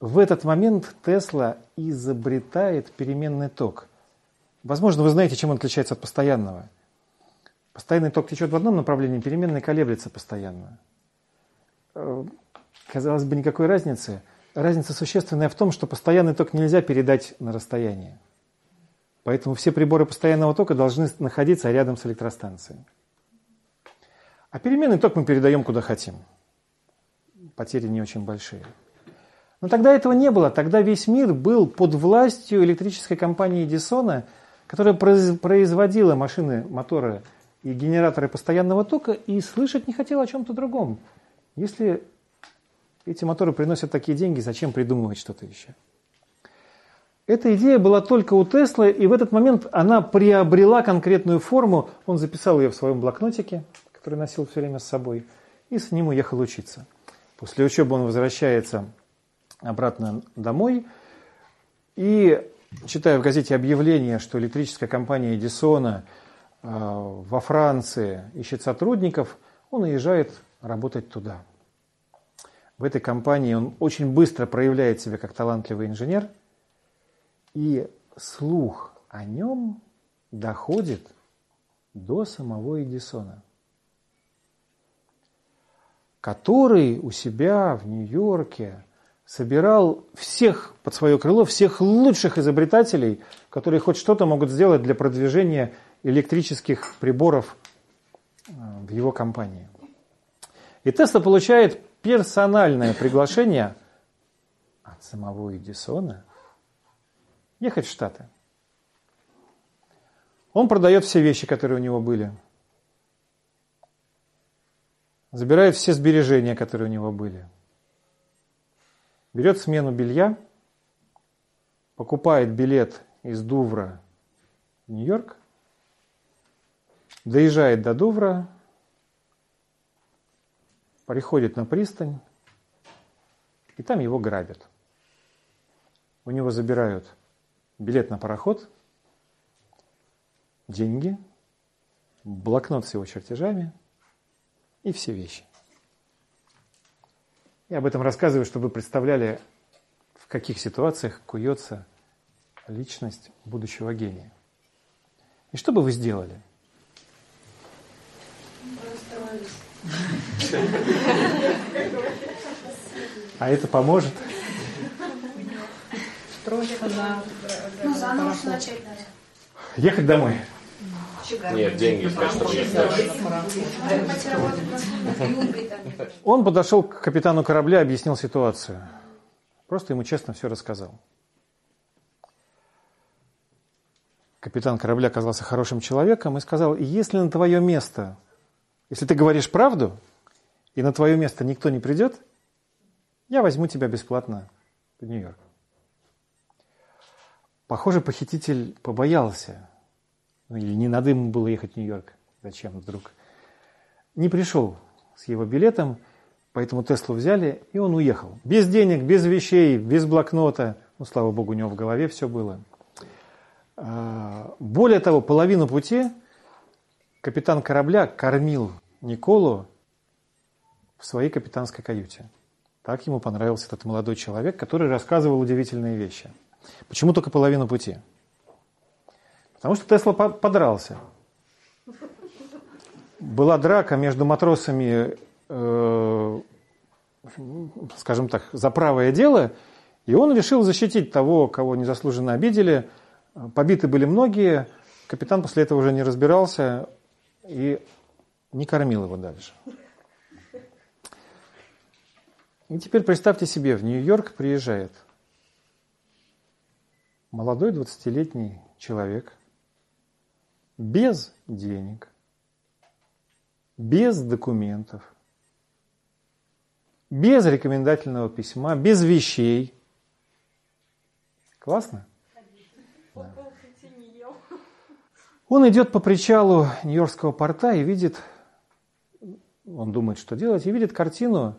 В этот момент Тесла изобретает переменный ток. Возможно, вы знаете, чем он отличается от постоянного. Постоянный ток течет в одном направлении, переменный колеблется постоянно. Казалось бы, никакой разницы. Разница существенная в том, что постоянный ток нельзя передать на расстояние. Поэтому все приборы постоянного тока должны находиться рядом с электростанцией. А переменный ток мы передаем куда хотим. Потери не очень большие. Но тогда этого не было. Тогда весь мир был под властью электрической компании Эдисона, которая производила машины, моторы и генераторы постоянного тока, и слышать не хотела о чем-то другом. Если эти моторы приносят такие деньги, зачем придумывать что-то еще? Эта идея была только у Теслы, и в этот момент она приобрела конкретную форму. Он записал ее в своем блокнотике, который носил все время с собой, и с ним уехал учиться. После учебы он возвращается обратно домой и, читая в газете объявление, что электрическая компания Эдисона э, во Франции ищет сотрудников, он уезжает работать туда. В этой компании он очень быстро проявляет себя как талантливый инженер, и слух о нем доходит до самого Эдисона, который у себя в Нью-Йорке собирал всех под свое крыло, всех лучших изобретателей, которые хоть что-то могут сделать для продвижения электрических приборов в его компании. И Тесла получает персональное приглашение от самого Эдисона ехать в Штаты. Он продает все вещи, которые у него были. Забирает все сбережения, которые у него были. Берет смену белья, покупает билет из Дувра в Нью-Йорк, доезжает до Дувра, приходит на пристань, и там его грабят. У него забирают билет на пароход, деньги, блокнот с его чертежами и все вещи. Я об этом рассказываю, чтобы вы представляли, в каких ситуациях куется личность будущего гения. И что бы вы сделали? А это поможет? Ну, заново начать надо. Ехать домой? Нет, деньги. Он подошел к капитану корабля, объяснил ситуацию. Просто ему честно все рассказал. Капитан корабля оказался хорошим человеком и сказал: если на твое место, если ты говоришь правду, и на твое место никто не придет, я возьму тебя бесплатно в Нью-Йорк. Похоже, похититель побоялся. Ну или не надо ему было ехать в Нью-Йорк. Зачем вдруг? Не пришел с его билетом, поэтому Теслу взяли, и он уехал. Без денег, без вещей, без блокнота. Ну, слава богу, у него в голове все было. Более того, половину пути капитан корабля кормил Николу в своей капитанской каюте. Так ему понравился этот молодой человек, который рассказывал удивительные вещи. Почему только половину пути? Потому что Тесла подрался. Была драка между матросами, э, скажем так, за правое дело, и он решил защитить того, кого незаслуженно обидели. Побиты были многие, капитан после этого уже не разбирался и не кормил его дальше. И теперь представьте себе, в Нью-Йорк приезжает молодой двадцатилетний человек без денег, без документов, без рекомендательного письма, без вещей. Классно? Да. Он идет по причалу Нью-Йоркского порта и видит, он думает, что делать, и видит картину,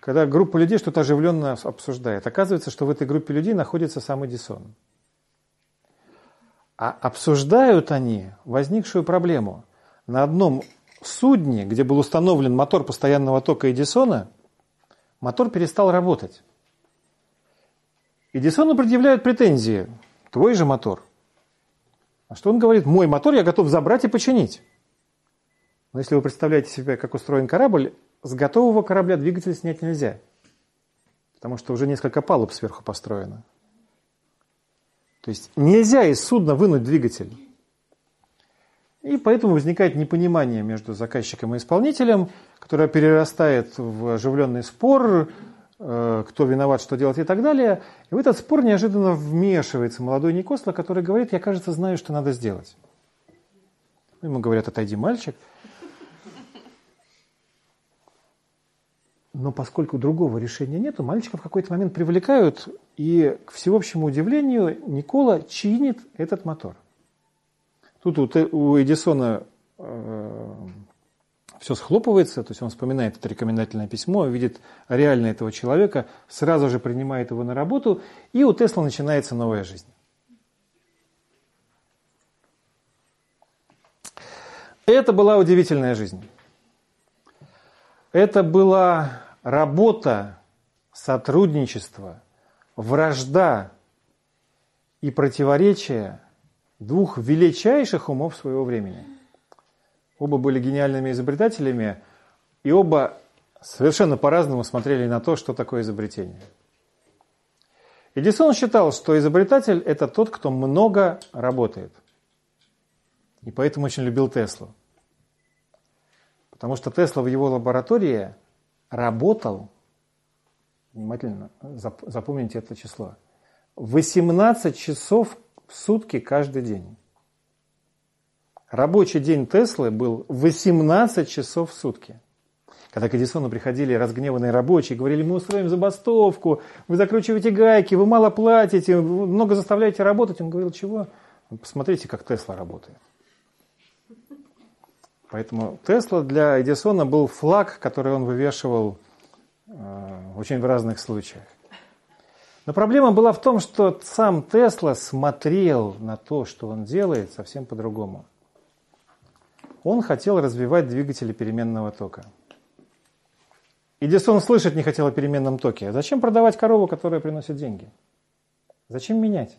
когда группа людей что-то оживленно обсуждает. Оказывается, что в этой группе людей находится сам Эдисон. А обсуждают они возникшую проблему. На одном судне, где был установлен мотор постоянного тока Эдисона, мотор перестал работать. Эдисону предъявляют претензии. Твой же мотор. А что он говорит? Мой мотор я готов забрать и починить. Но если вы представляете себе, как устроен корабль, с готового корабля двигатель снять нельзя. Потому что уже несколько палуб сверху построено. То есть нельзя из судна вынуть двигатель. И поэтому возникает непонимание между заказчиком и исполнителем, которое перерастает в оживленный спор, кто виноват, что делать и так далее. И в этот спор неожиданно вмешивается молодой Никосла, который говорит: я, кажется, знаю, что надо сделать. Ему говорят: отойди, мальчик. Но поскольку другого решения нету, мальчика в какой-то момент привлекают, и, к всеобщему удивлению, Никола чинит этот мотор. Тут у Эдисона э, все схлопывается, то есть он вспоминает это рекомендательное письмо, видит реально этого человека, сразу же принимает его на работу, и у Тесла начинается новая жизнь. Это была удивительная жизнь. Это была работа, сотрудничество, вражда и противоречие двух величайших умов своего времени. Оба были гениальными изобретателями, и оба совершенно по-разному смотрели на то, что такое изобретение. Эдисон считал, что изобретатель – это тот, кто много работает. И поэтому очень любил Теслу. Потому что Тесла в его лаборатории работал, внимательно запомните это число, восемнадцать часов в сутки каждый день. Рабочий день Теслы был восемнадцать часов в сутки. Когда к Эдисону приходили разгневанные рабочие, говорили: мы устроим забастовку, вы закручиваете гайки, вы мало платите, вы много заставляете работать. Он говорил: чего? Посмотрите, как Тесла работает. Поэтому Тесла для Эдисона был флаг, который он вывешивал э, очень в разных случаях. Но проблема была в том, что сам Тесла смотрел на то, что он делает, совсем по-другому. Он хотел развивать двигатели переменного тока. Эдисон слышать не хотел о переменном токе. Зачем продавать корову, которая приносит деньги? Зачем менять?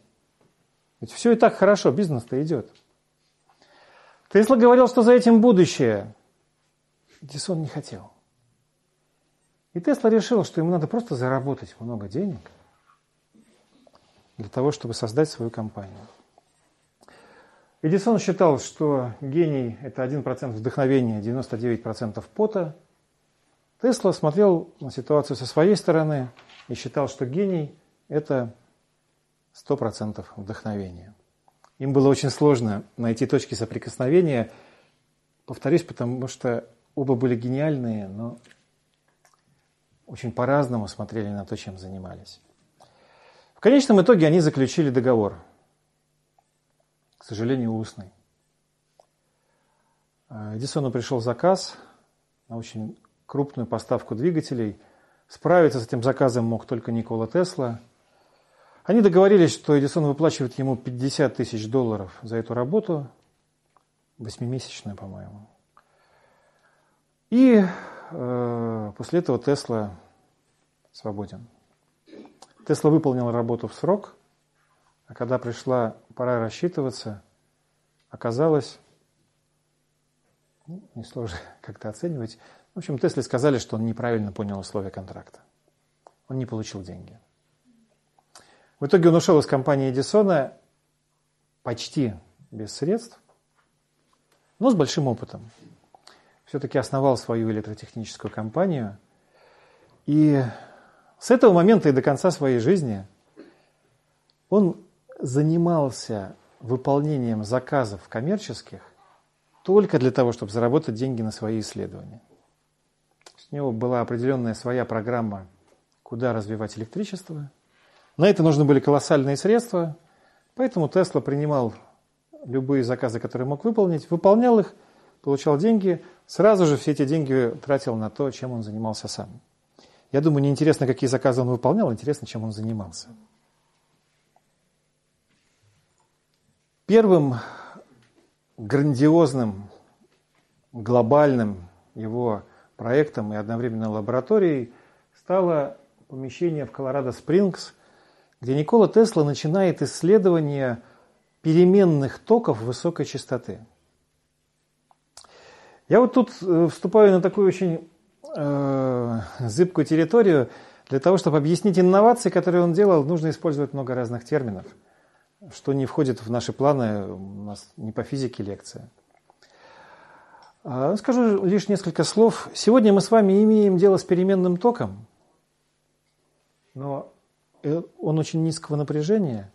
Ведь все и так хорошо, бизнес-то идет. Тесла говорил, что за этим будущее. Эдисон не хотел. И Тесла решил, что ему надо просто заработать много денег для того, чтобы создать свою компанию. Эдисон считал, что гений – это один процент вдохновения, девяносто девять процентов пота. Тесла смотрел на ситуацию со своей стороны и считал, что гений – это сто процентов вдохновения. Им было очень сложно найти точки соприкосновения. Повторюсь, потому что оба были гениальные, но очень по-разному смотрели на то, чем занимались. В конечном итоге они заключили договор, к сожалению, устный. Эдисону пришел заказ на очень крупную поставку двигателей. Справиться с этим заказом мог только Никола Тесла. Они договорились, что Эдисон выплачивает ему пятьдесят тысяч долларов за эту работу, восьмимесячную, по-моему. И э, после этого Тесла свободен. Тесла выполнил работу в срок, а когда пришла пора рассчитываться, оказалось, ну, несложно как-то оценивать. В общем, Тесле сказали, что он неправильно понял условия контракта. Он не получил деньги. В итоге он ушел из компании Эдисона почти без средств, но с большим опытом. Все-таки основал свою электротехническую компанию. И с этого момента и до конца своей жизни он занимался выполнением заказов коммерческих только для того, чтобы заработать деньги на свои исследования. У него была определенная своя программа, куда развивать электричество. На это нужны были колоссальные средства, поэтому Тесла принимал любые заказы, которые мог выполнить, выполнял их, получал деньги, сразу же все эти деньги тратил на то, чем он занимался сам. Я думаю, неинтересно, какие заказы он выполнял, интересно, чем он занимался. Первым грандиозным, глобальным его проектом и одновременно лабораторией стало помещение в Колорадо-Спрингс, где Никола Тесла начинает исследование переменных токов высокой частоты. Я вот тут вступаю на такую очень э, зыбкую территорию. Для того, чтобы объяснить инновации, которые он делал, нужно использовать много разных терминов, что не входит в наши планы, у нас не по физике лекция. Скажу лишь несколько слов. Сегодня мы с вами имеем дело с переменным током, но он очень низкого напряжения,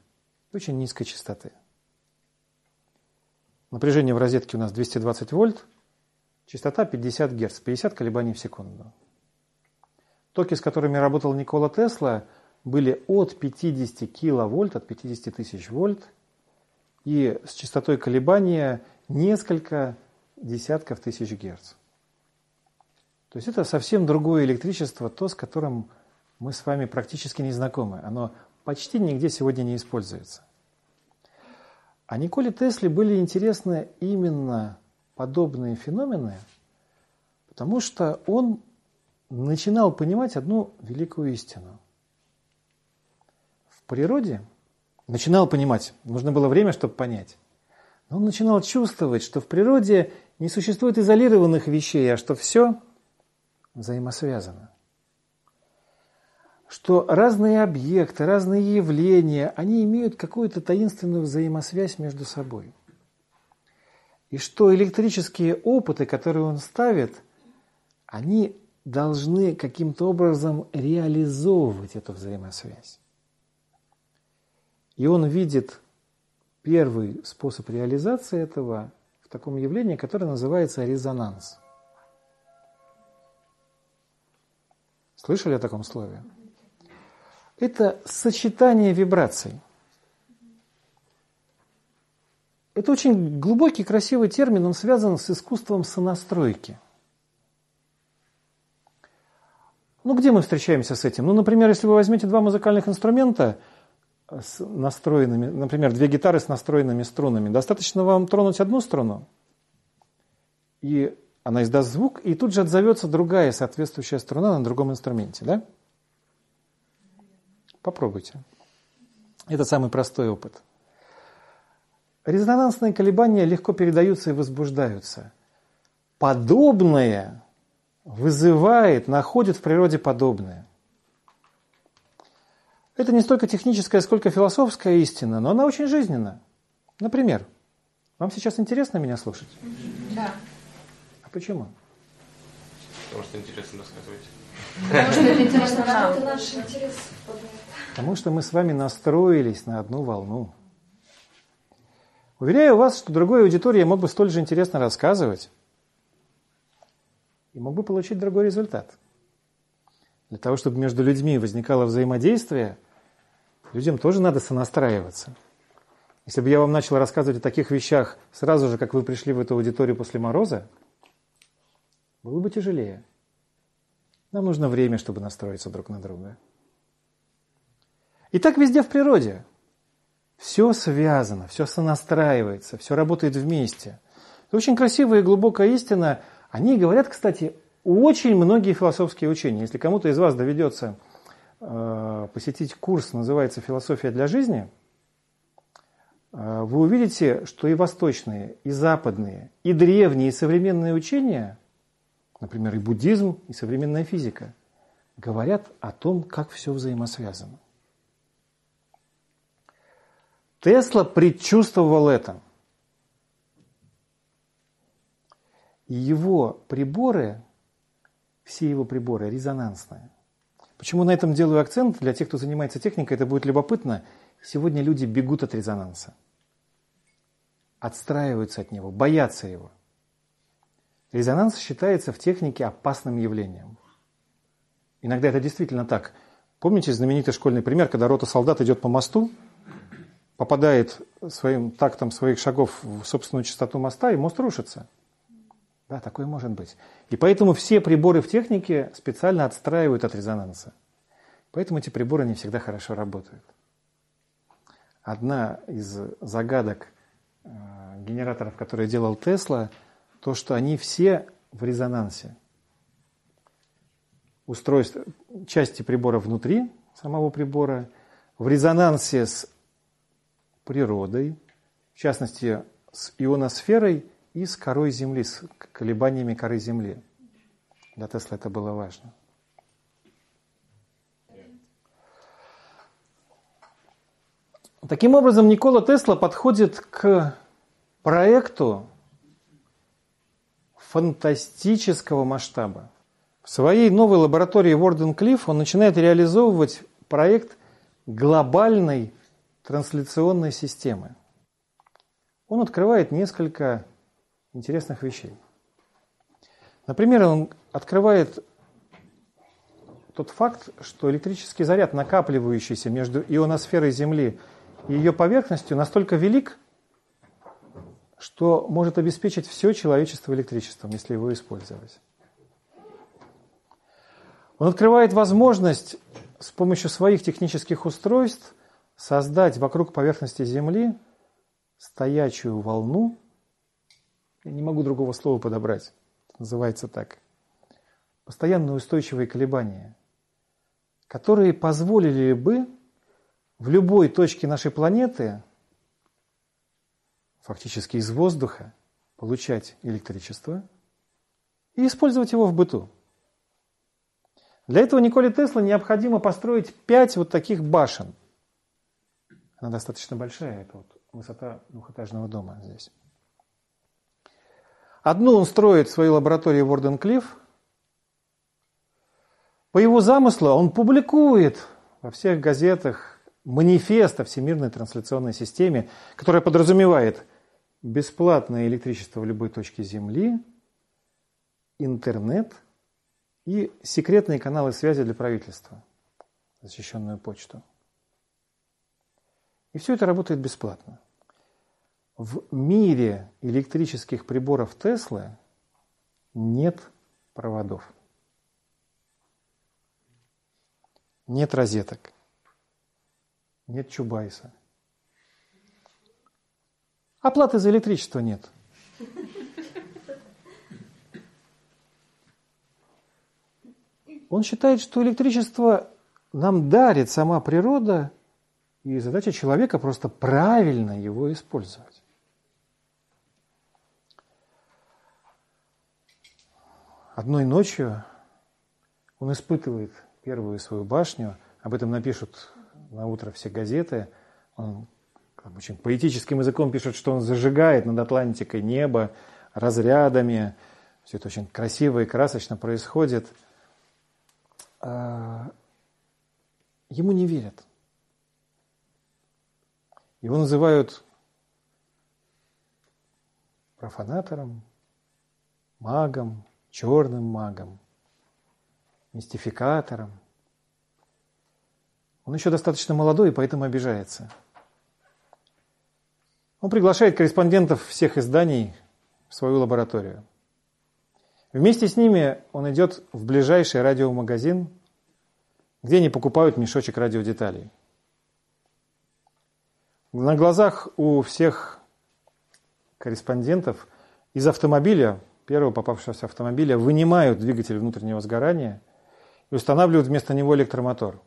очень низкой частоты. Напряжение в розетке у нас двести двадцать вольт, частота пятьдесят герц, пятьдесят колебаний в секунду. Токи, с которыми работал Никола Тесла, были от пятидесяти киловольт, от пятидесяти тысяч вольт, и с частотой колебания несколько десятков тысяч герц. То есть это совсем другое электричество, то, с которым мы с вами практически не знакомы. Оно почти нигде сегодня не используется. А Николе Тесле были интересны именно подобные феномены, потому что он начинал понимать одну великую истину. В природе начинал понимать, нужно было время, чтобы понять. Но он начинал чувствовать, что в природе не существует изолированных вещей, а что все взаимосвязано. Что разные объекты, разные явления, они имеют какую-то таинственную взаимосвязь между собой. И что электрические опыты, которые он ставит, они должны каким-то образом реализовывать эту взаимосвязь. И он видит первый способ реализации этого в таком явлении, которое называется резонанс. Слышали о таком слове? Это сочетание вибраций. Это очень глубокий, красивый термин, он связан с искусством сонастройки. Ну, где мы встречаемся с этим? Ну, например, если вы возьмете два музыкальных инструмента с настроенными, например, две гитары с настроенными струнами, достаточно вам тронуть одну струну, и она издаст звук, и тут же отзовется другая соответствующая струна на другом инструменте, да? Попробуйте. Это самый простой опыт. Резонансные колебания легко передаются и возбуждаются. Подобное вызывает, находит в природе подобное. Это не столько техническая, сколько философская истина, но она очень жизненна. Например, вам сейчас интересно меня слушать? Да. А почему? Потому что интересно рассказывать. Потому что интересно нам. Это наш интерес. Потому что мы с вами настроились на одну волну. Уверяю вас, что другой аудитории я мог бы столь же интересно рассказывать и мог бы получить другой результат. Для того, чтобы между людьми возникало взаимодействие, людям тоже надо сонастраиваться. Если бы я вам начал рассказывать о таких вещах сразу же, как вы пришли в эту аудиторию после мороза, было бы тяжелее. Нам нужно время, чтобы настроиться друг на друга. И так везде в природе. Все связано, все сонастраивается, все работает вместе. Это очень красивая и глубокая истина. О ней говорят, кстати, очень многие философские учения. Если кому-то из вас доведется э, посетить курс, называется «Философия для жизни», э, вы увидите, что и восточные, и западные, и древние, и современные учения, например, и буддизм, и современная физика, говорят о том, как все взаимосвязано. Тесла предчувствовал это. И его приборы, все его приборы резонансные. Почему на этом делаю акцент? Для тех, кто занимается техникой, это будет любопытно. Сегодня люди бегут от резонанса. отстраиваются от него, боятся его. Резонанс считается в технике опасным явлением. Иногда это действительно так. Помните знаменитый школьный пример, когда рота солдат идет по мосту, попадает своим тактом своих шагов в собственную частоту моста, и мост рушится. Да, такое может быть. И поэтому все приборы в технике специально отстраивают от резонанса. Поэтому эти приборы не всегда хорошо работают. Одна из загадок генераторов, которые делал Тесла, то, что они все в резонансе. Устройство, части прибора внутри самого прибора, в резонансе с природой, в частности, с ионосферой и с корой Земли, с колебаниями коры Земли. Для Тесла это было важно. Таким образом, Никола Тесла подходит к проекту фантастического масштаба. В своей новой лаборатории Ворденклифф он начинает реализовывать проект глобальной трансляционной системы. Он открывает несколько интересных вещей. Например, он открывает тот факт, что электрический заряд, накапливающийся между ионосферой Земли и ее поверхностью, настолько велик, что может обеспечить все человечество электричеством, если его использовать. Он открывает возможность с помощью своих технических устройств создать вокруг поверхности Земли стоячую волну. Я не могу другого слова подобрать. Называется так. Постоянно устойчивые колебания, которые позволили бы в любой точке нашей планеты, фактически из воздуха, получать электричество и использовать его в быту. Для этого Николе Тесле необходимо построить пять вот таких башен. Она достаточно большая, это вот высота двухэтажного дома здесь. Одну он строит в своей лаборатории Ворденклифф. По его замыслу он публикует во всех газетах манифест о Всемирной трансляционной системе, которая подразумевает бесплатное электричество в любой точке Земли, интернет и секретные каналы связи для правительства, защищенную почту. И все это работает бесплатно. В мире электрических приборов Теслы нет проводов. Нет розеток. Нет Чубайса. Оплаты за электричество нет. Он считает, что электричество нам дарит сама природа, и задача человека просто правильно его использовать. Одной ночью он испытывает первую свою башню, об этом напишут на утро все газеты. Он очень поэтическим языком пишет, что он зажигает над Атлантикой небо разрядами. Все это очень красиво и красочно происходит. Ему не верят. Его называют профанатором, магом, черным магом, мистификатором. Он еще достаточно молодой, и поэтому обижается. Он приглашает корреспондентов всех изданий в свою лабораторию. Вместе с ними он идет в ближайший радиомагазин, где они покупают мешочек радиодеталей. На глазах у всех корреспондентов из автомобиля, первого попавшегося автомобиля, вынимают двигатель внутреннего сгорания и устанавливают вместо него электромотор.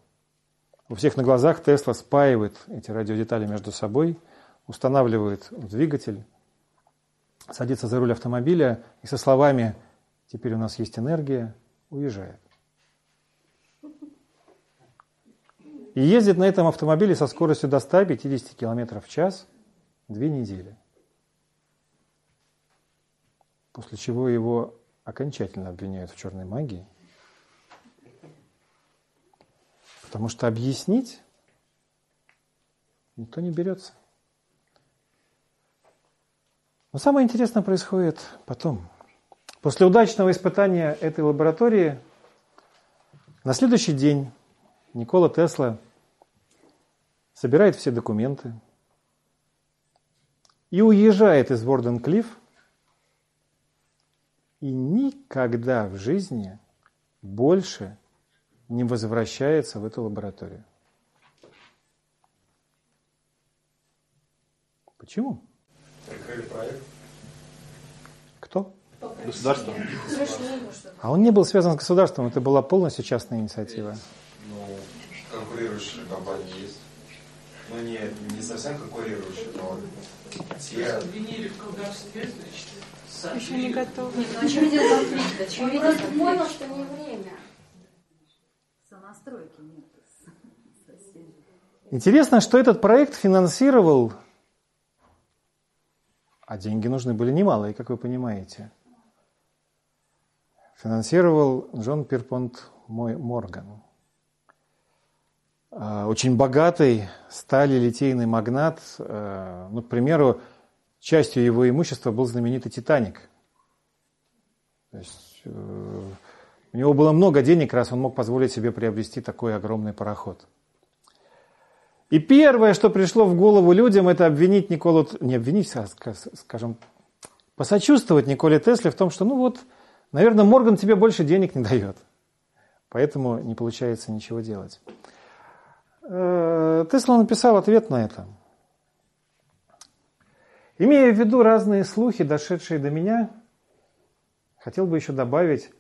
У всех на глазах Тесла спаивает эти радиодетали между собой, устанавливает двигатель, садится за руль автомобиля и со словами «Теперь у нас есть энергия» уезжает. И ездит на этом автомобиле со скоростью до ста пятидесяти километров в час две недели. После чего его окончательно обвиняют в черной магии. Потому что объяснить никто не берется. Но самое интересное происходит потом. После удачного испытания этой лаборатории на следующий день Никола Тесла собирает все документы и уезжает из Ворденклифф, и никогда в жизни больше не возвращается в эту лабораторию. Почему? Кто? Государство. А он не был связан с государством, это была полностью частная инициатива. Ну, конкурирующие компании есть. Ну, не, не совсем конкурирующие, но... Все обвинили в колдовстве, значит, сами. Еще не готовы. Нет, ну а что видел конфликт? Чего видел конфликт? Он понял, что не время. Сонастройки нет. Интересно, что этот проект финансировал... А деньги нужны были немалые, как вы понимаете. Финансировал Джон Пирпонт Морган. Очень богатый сталелитейный магнат. Ну, к примеру, частью его имущества был знаменитый «Титаник». То есть, у него было много денег, раз он мог позволить себе приобрести такой огромный пароход. И первое, что пришло в голову людям, это обвинить Николу... Не обвинить, а, скажем, посочувствовать Николе Тесле в том, что, ну вот, наверное, Морган тебе больше денег не дает. Поэтому не получается ничего делать. Тесла написал ответ на это. Имея в виду разные слухи, дошедшие до меня, хотел бы еще добавить,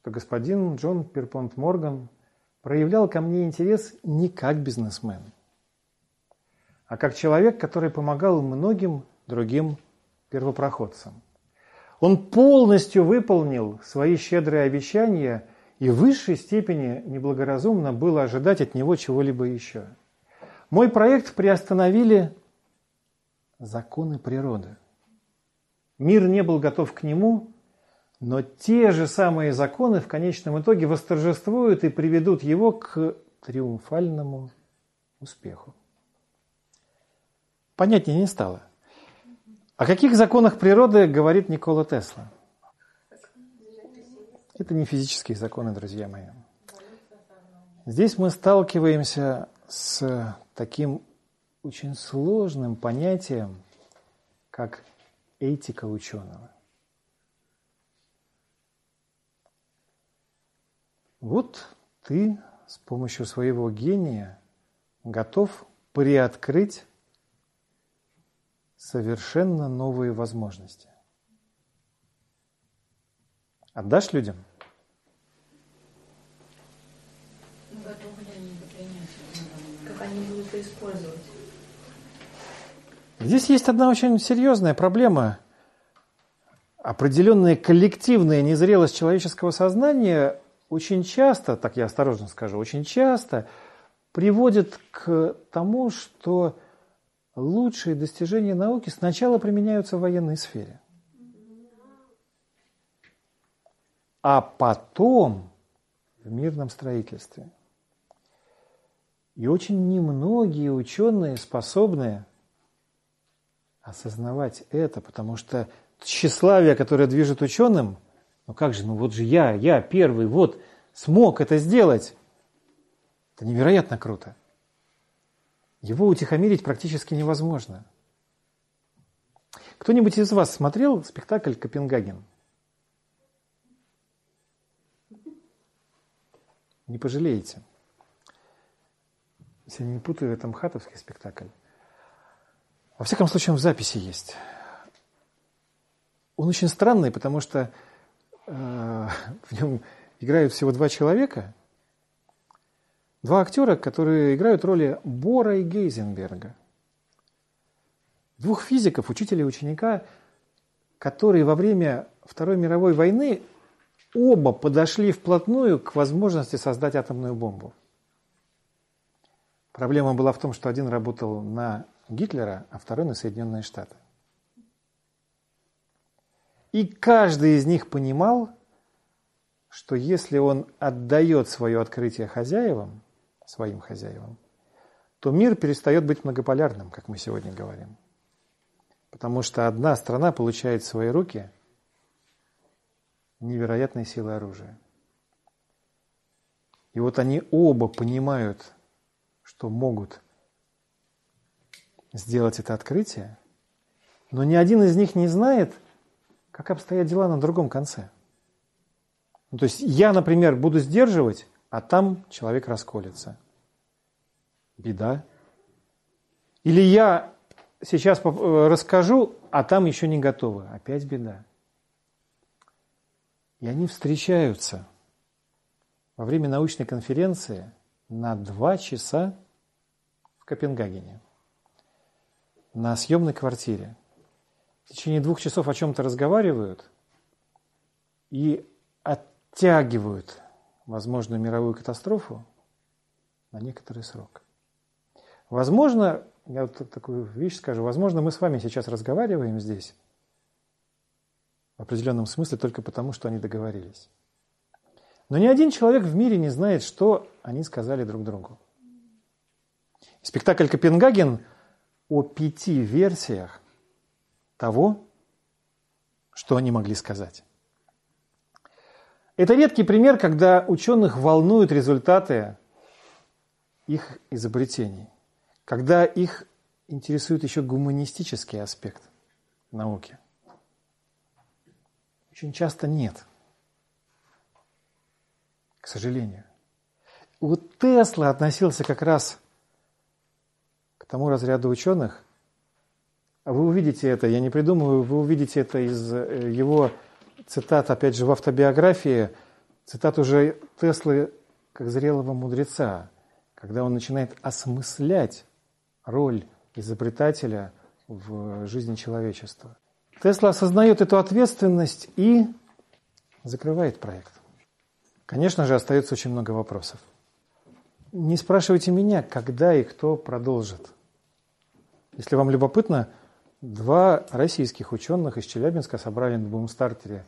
что господин Джон Пирпонт Морган проявлял ко мне интерес не как бизнесмен, а как человек, который помогал многим другим первопроходцам. Он полностью выполнил свои щедрые обещания, и в высшей степени неблагоразумно было ожидать от него чего-либо еще. Мой проект приостановили законы природы. Мир не был готов к нему, но те же самые законы в конечном итоге восторжествуют и приведут его к триумфальному успеху. Понятнее не стало. О каких законах природы говорит Никола Тесла? Это не физические законы, друзья мои. Здесь мы сталкиваемся с таким очень сложным понятием, как этика ученого. Вот ты с помощью своего гения готов приоткрыть совершенно новые возможности. Отдашь людям? Ну, готовы ли они это принять? Как они будут это использовать? Здесь есть одна очень серьезная проблема. Определенная коллективная незрелость человеческого сознания очень часто, так я осторожно скажу, очень часто приводит к тому, что лучшие достижения науки сначала применяются в военной сфере. А потом в мирном строительстве. И очень немногие ученые способны осознавать это, потому что тщеславие, которое движет ученым, ну как же, ну вот же я, я первый, вот, смог это сделать. Это невероятно круто. Его утихомирить практически невозможно. Кто-нибудь из вас смотрел спектакль «Копенгаген»? Не пожалеете. Если я не путаю, это мхатовский спектакль. Во всяком случае, он в записи есть. Он очень странный, потому что э, в нем играют всего два человека. Два актера, которые играют роли Бора и Гейзенберга. Двух физиков, учителя и ученика, которые во время Второй мировой войны оба подошли вплотную к возможности создать атомную бомбу. Проблема была в том, что один работал на Гитлера, а второй на Соединенные Штаты. И каждый из них понимал, что если он отдает свое открытие хозяевам, своим хозяевам, то мир перестает быть многополярным, как мы сегодня говорим. Потому что одна страна получает в свои руки невероятные силы оружия. И вот они оба понимают, что могут сделать это открытие, но ни один из них не знает, как обстоят дела на другом конце. Ну, то есть я, например, буду сдерживать, а там человек расколется. Беда. Или я сейчас расскажу, а там еще не готовы. Опять беда. И они встречаются во время научной конференции на два часа в Копенгагене, на съемной квартире. В течение двух часов о чем-то разговаривают и оттягивают возможную мировую катастрофу на некоторый срок. Возможно, я вот такую вещь скажу, возможно, мы с вами сейчас разговариваем здесь в определенном смысле только потому, что они договорились. Но ни один человек в мире не знает, что они сказали друг другу. Спектакль «Копенгаген» о пяти версиях того, что они могли сказать. Это редкий пример, когда ученых волнуют результаты их изобретений, когда их интересует еще гуманистический аспект науки. Очень часто нет. К сожалению. Вот Тесла относился как раз к тому разряду ученых. Вы увидите это, я не придумываю, вы увидите это из его цитат, опять же, в автобиографии, цитат уже Теслы как зрелого мудреца, когда он начинает осмыслять роль изобретателя в жизни человечества. Тесла осознает эту ответственность и закрывает проект. Конечно же, остается очень много вопросов. Не спрашивайте меня, когда и кто продолжит. Если вам любопытно, два российских ученых из Челябинска собрали на бумстартере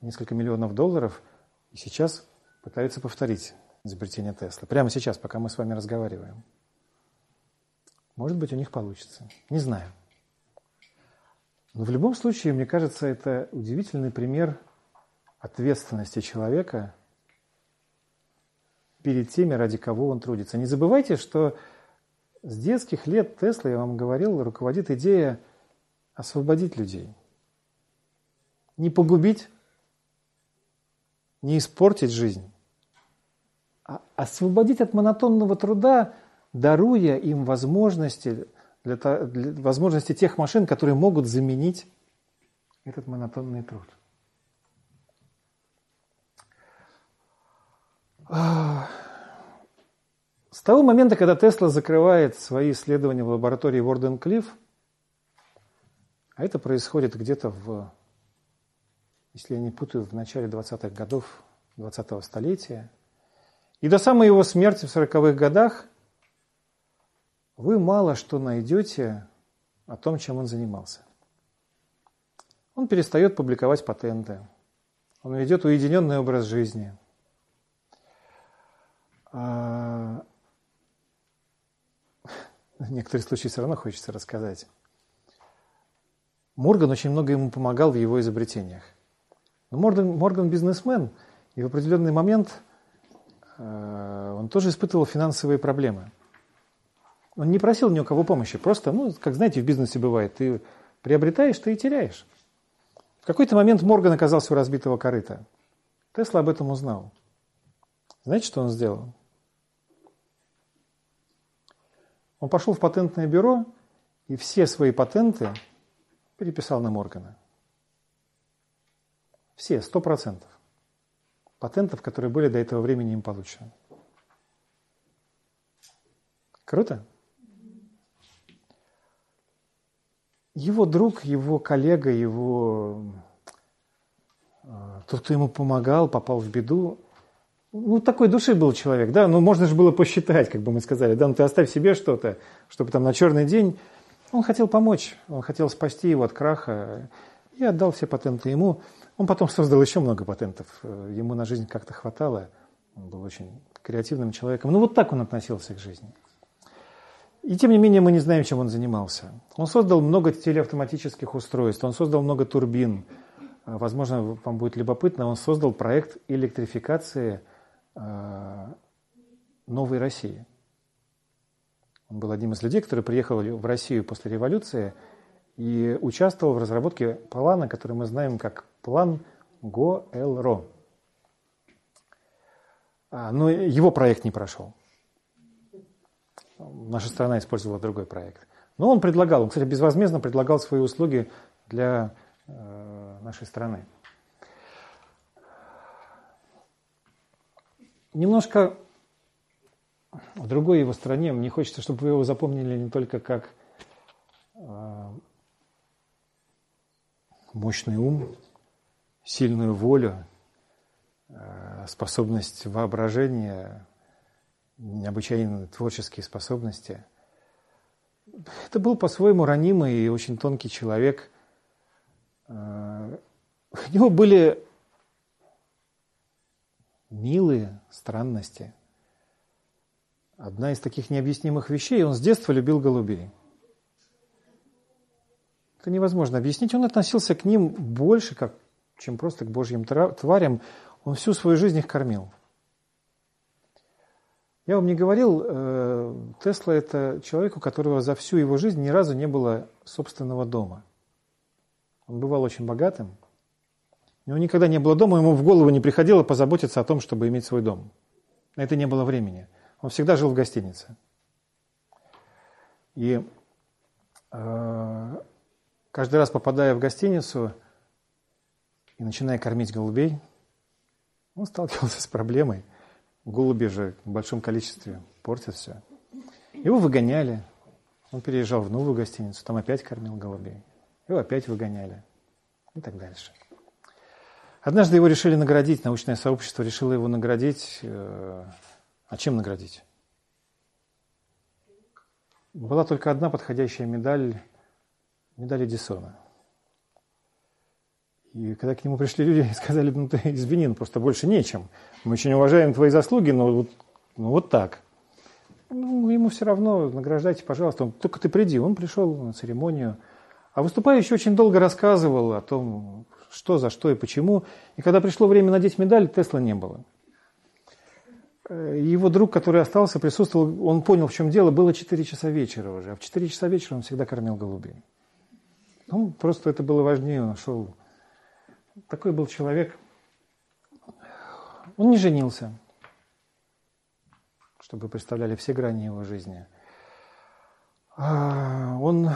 несколько миллионов долларов и сейчас пытаются повторить изобретение Теслы. Прямо сейчас, пока мы с вами разговариваем. Может быть, у них получится. Не знаю. Но в любом случае, мне кажется, это удивительный пример ответственности человека перед теми, ради кого он трудится. Не забывайте, что с детских лет Тесла, я вам говорил, руководит идея освободить людей. Не погубить, не испортить жизнь, а освободить от монотонного труда, даруя им возможности, для, для, возможности тех машин, которые могут заменить этот монотонный труд. С того момента, когда Тесла закрывает свои исследования в лаборатории Ворденклифф, а это происходит где-то в, если я не путаю, в начале двадцатых годов двадцатого столетия, и до самой его смерти в сороковых годах вы мало что найдете о том, чем он занимался. Он перестает публиковать патенты, он ведет уединенный образ жизни. В некоторых случаях все равно хочется рассказать. Морган очень много ему помогал в его изобретениях. Но Морган, Морган бизнесмен, и в определенный момент э, он тоже испытывал финансовые проблемы. Он не просил ни у кого помощи, просто, ну, как знаете, в бизнесе бывает, ты приобретаешь, ты и теряешь. В какой-то момент Морган оказался у разбитого корыта. Тесла об этом узнал. Знаете, что он сделал? Он пошел в патентное бюро и все свои патенты переписал на Моргана. Все, сто процентов патентов, которые были до этого времени им получены. Круто? Его друг, его коллега, его тот, кто ему помогал, попал в беду. Ну, такой души был человек, да, ну, можно же было посчитать, как бы мы сказали, да, ну, ты оставь себе что-то, чтобы там на черный день. Он хотел помочь, он хотел спасти его от краха, и отдал все патенты ему. Он потом создал еще много патентов, ему на жизнь как-то хватало, он был очень креативным человеком. Ну, вот так он относился к жизни. И тем не менее мы не знаем, чем он занимался. Он создал много телеавтоматических устройств, он создал много турбин. Возможно, вам будет любопытно, он создал проект электрификации новой России. Он был одним из людей, который приехал в Россию после революции и участвовал в разработке плана, который мы знаем как план ГОЭЛРО. Но его проект не прошел. Наша страна использовала другой проект. Но он предлагал, он, кстати, безвозмездно предлагал свои услуги для нашей страны. Немножко в другой его стране. Мне хочется, чтобы вы его запомнили не только как мощный ум, сильную волю, способность воображения, необычайные творческие способности. Это был по-своему ранимый и очень тонкий человек. У него были милые странности. Одна из таких необъяснимых вещей, он с детства любил голубей. Это невозможно объяснить. Он относился к ним больше, как, чем просто к божьим тварям. Он всю свою жизнь их кормил. Я вам не говорил, Тесла – это человек, у которого за всю его жизнь ни разу не было собственного дома. Он бывал очень богатым. У него никогда не было дома, ему в голову не приходило позаботиться о том, чтобы иметь свой дом. На это не было времени. Он всегда жил в гостинице. И э, каждый раз, попадая в гостиницу и начиная кормить голубей, он сталкивался с проблемой. Голуби же в большом количестве портят все. Его выгоняли. Он переезжал в новую гостиницу, там опять кормил голубей. Его опять выгоняли. И так дальше. Однажды его решили наградить, научное сообщество решило его наградить. Э, А чем наградить? Была только одна подходящая медаль, медаль Эдисона. И когда к нему пришли люди и сказали, ну ты извини, ну, просто больше нечем. Мы очень уважаем твои заслуги, но вот, ну, вот так. Ну, ему все равно, награждайте, пожалуйста. Он, только ты приди. Он пришел на церемонию. А выступающий очень долго рассказывал о том, что, за что и почему. И когда пришло время надеть медаль, Тесла не было. Его друг, который остался, присутствовал, он понял, в чем дело. Было четыре часа вечера уже. А в четыре часа вечера он всегда кормил голубей. Ну, просто это было важнее, он нашел. Такой был человек. Он не женился, чтобы вы представляли все грани его жизни. Он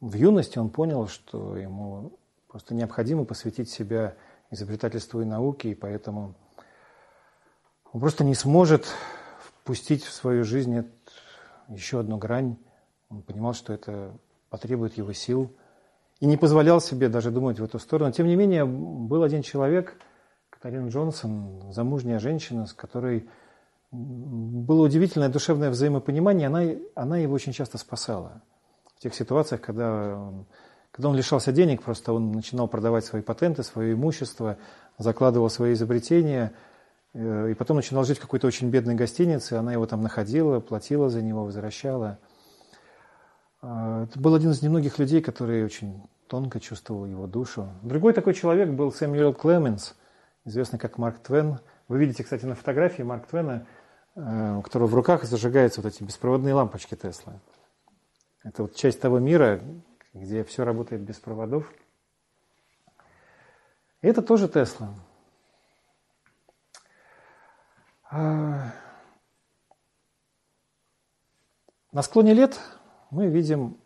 в юности он понял, что ему просто необходимо посвятить себя изобретательству и науке, и поэтому он просто не сможет впустить в свою жизнь еще одну грань. Он понимал, что это потребует его сил, и не позволял себе даже думать в эту сторону. Тем не менее, был один человек, Катарина Джонсон, замужняя женщина, с которой было удивительное душевное взаимопонимание, она, она его очень часто спасала. В тех ситуациях, когда он Когда он лишался денег, просто он начинал продавать свои патенты, свое имущество, закладывал свои изобретения, и потом начинал жить в какой-то очень бедной гостинице. Она его там находила, платила за него, возвращала. Это был один из немногих людей, который очень тонко чувствовал его душу. Другой такой человек был Сэмюэл Клеменс, известный как Марк Твен. Вы видите, кстати, на фотографии Марка Твена, у которого в руках зажигаются вот эти беспроводные лампочки Тесла. Это вот часть того мира, где все работает без проводов. И это тоже Тесла. А... На склоне лет мы видим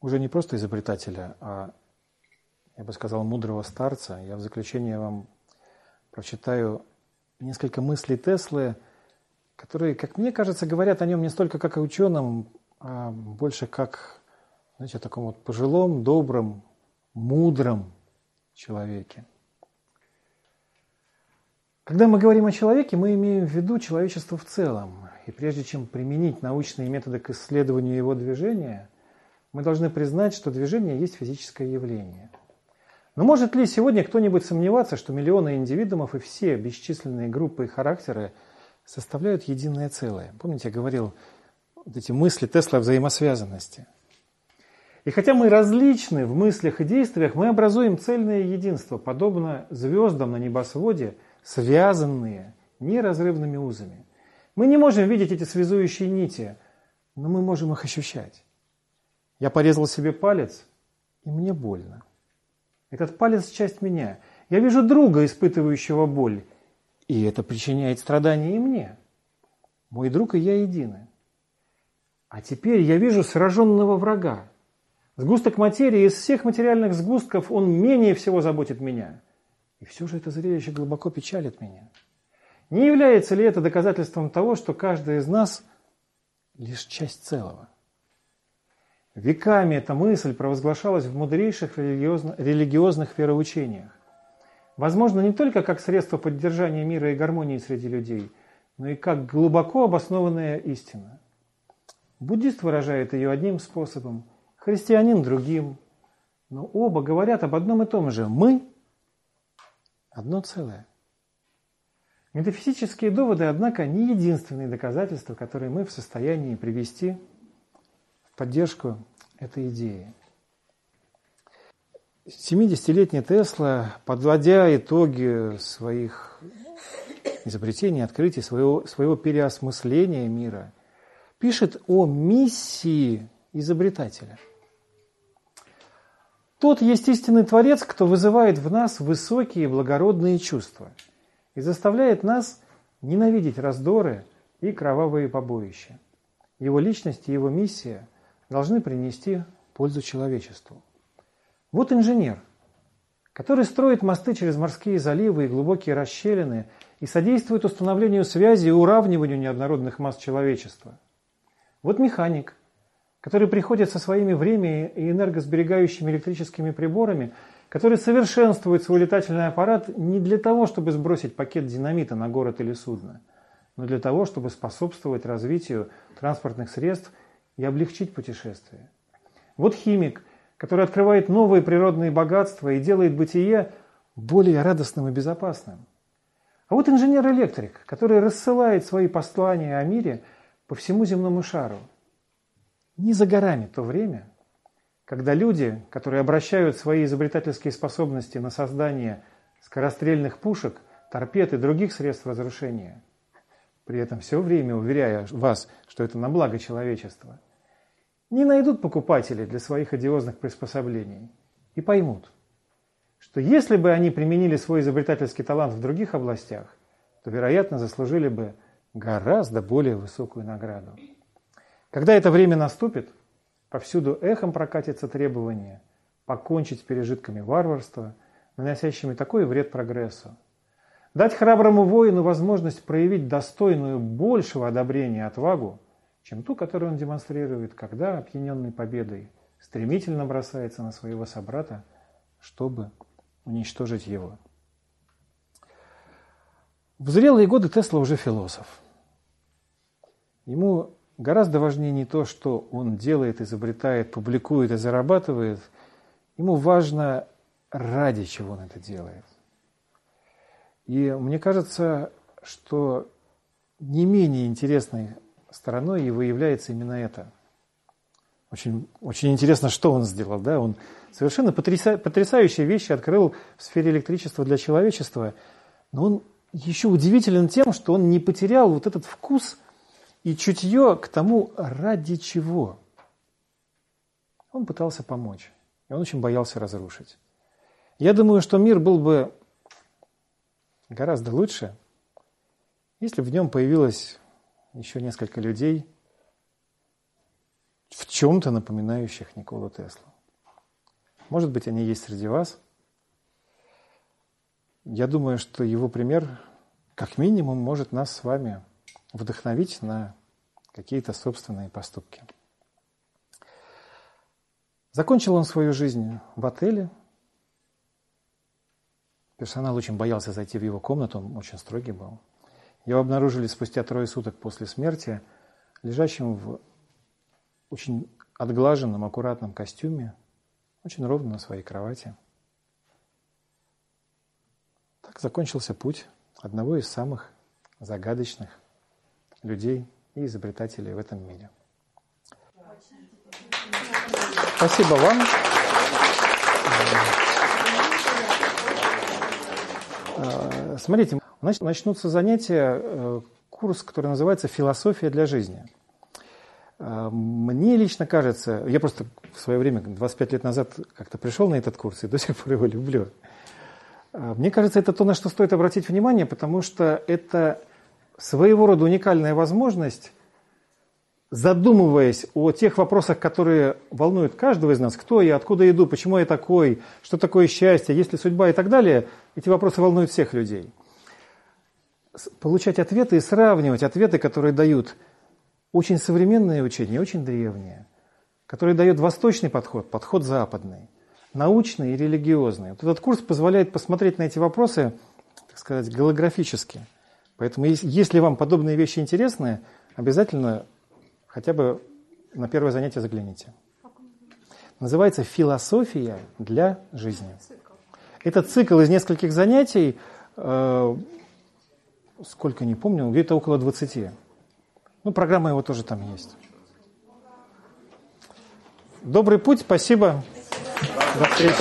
уже не просто изобретателя, а, я бы сказал, мудрого старца. Я в заключение вам прочитаю несколько мыслей Теслы, которые, как мне кажется, говорят о нем не столько как о ученом, а больше как, знаете, о таком вот пожилом, добром, мудром человеке. Когда мы говорим о человеке, мы имеем в виду человечество в целом. И прежде чем применить научные методы к исследованию его движения, мы должны признать, что движение есть физическое явление. Но может ли сегодня кто-нибудь сомневаться, что миллионы индивидуумов и все бесчисленные группы и характеры составляют единое целое? Помните, я говорил вот эти мысли Тесла о взаимосвязанности. И хотя мы различны в мыслях и действиях, мы образуем цельное единство, подобно звездам на небосводе, связанные неразрывными узами. Мы не можем видеть эти связующие нити, но мы можем их ощущать. Я порезал себе палец, и мне больно. Этот палец – часть меня. Я вижу друга, испытывающего боль, и это причиняет страдания и мне. Мой друг и я едины. А теперь я вижу сраженного врага. Сгусток материи, из всех материальных сгустков он менее всего заботит меня. И все же это зрелище глубоко печалит меня. Не является ли это доказательством того, что каждый из нас лишь часть целого? Веками эта мысль провозглашалась в мудрейших религиозно- религиозных вероучениях. Возможно, не только как средство поддержания мира и гармонии среди людей, но и как глубоко обоснованная истина. Буддист выражает ее одним способом, христианин другим. Но оба говорят об одном и том же. Мы – одно целое. Метафизические доводы, однако, не единственные доказательства, которые мы в состоянии привести в поддержку этой идеи. семидесятилетний Тесла, подводя итоги своих изобретений, открытий, своего, своего переосмысления мира, пишет о миссии изобретателя. Тот есть истинный творец, кто вызывает в нас высокие благородные чувства и заставляет нас ненавидеть раздоры и кровавые побоища. Его личность и его миссия должны принести пользу человечеству. Вот инженер, который строит мосты через морские заливы и глубокие расщелины и содействует установлению связи и уравниванию неоднородных масс человечества. Вот механик, который приходит со своими время- и энергосберегающими электрическими приборами, который совершенствует свой летательный аппарат не для того, чтобы сбросить пакет динамита на город или судно, но для того, чтобы способствовать развитию транспортных средств и облегчить путешествие. Вот химик, который открывает новые природные богатства и делает бытие более радостным и безопасным. А вот инженер-электрик, который рассылает свои послания о мире по всему земному шару. Не за горами то время, когда люди, которые обращают свои изобретательские способности на создание скорострельных пушек, торпед и других средств разрушения, при этом все время уверяя вас, что это на благо человечества, не найдут покупателей для своих одиозных приспособлений и поймут, что если бы они применили свой изобретательский талант в других областях, то, вероятно, заслужили бы гораздо более высокую награду. Когда это время наступит, повсюду эхом прокатится требование покончить с пережитками варварства, наносящими такой вред прогрессу, дать храброму воину возможность проявить достойную большего одобрения отвагу, чем ту, которую он демонстрирует, когда, опьяненный победой, стремительно бросается на своего собрата, чтобы уничтожить его. В зрелые годы Тесла уже философ. Ему гораздо важнее не то, что он делает, изобретает, публикует и зарабатывает. Ему важно, ради чего он это делает. И мне кажется, что не менее интересной стороной его является именно это. Очень, очень интересно, что он сделал. Да? Он совершенно потряса, потрясающие вещи открыл в сфере электричества для человечества. Но он еще удивителен тем, что он не потерял вот этот вкус и чутье к тому, ради чего. Он пытался помочь, и он очень боялся разрушить. Я думаю, что мир был бы гораздо лучше, если бы в нем появилось еще несколько людей, в чем-то напоминающих Николу Теслу. Может быть, они есть среди вас. Я думаю, что его пример, как минимум, может нас с вами вдохновить на какие-то собственные поступки. Закончил он свою жизнь в отеле. Персонал очень боялся зайти в его комнату, он очень строгий был. Его обнаружили спустя трое суток после смерти, лежащим в очень отглаженном, аккуратном костюме, очень ровно на своей кровати. так закончился путь одного из самых загадочных людей и изобретателей в этом мире. Спасибо вам. Смотрите, начнутся занятия, курс, который называется «Философия для жизни». Мне лично кажется, я просто в свое время, двадцать пять лет назад, как-то пришел на этот курс и до сих пор его люблю. Мне кажется, это то, на что стоит обратить внимание, потому что это своего рода уникальная возможность, задумываясь о тех вопросах, которые волнуют каждого из нас, кто я, откуда я иду, почему я такой, что такое счастье, есть ли судьба и так далее, эти вопросы волнуют всех людей. Получать ответы и сравнивать ответы, которые дают очень современные учения, очень древние, которые дает восточный подход, подход западный, научный и религиозный. Вот этот курс позволяет посмотреть на эти вопросы, так сказать, голографически. Поэтому, если вам подобные вещи интересны, обязательно хотя бы на первое занятие загляните. Называется «Философия для жизни». Это цикл из нескольких занятий, э, сколько не помню, где-то около двадцати. Ну, программа его тоже там есть. Добрый путь, спасибо. До встречи.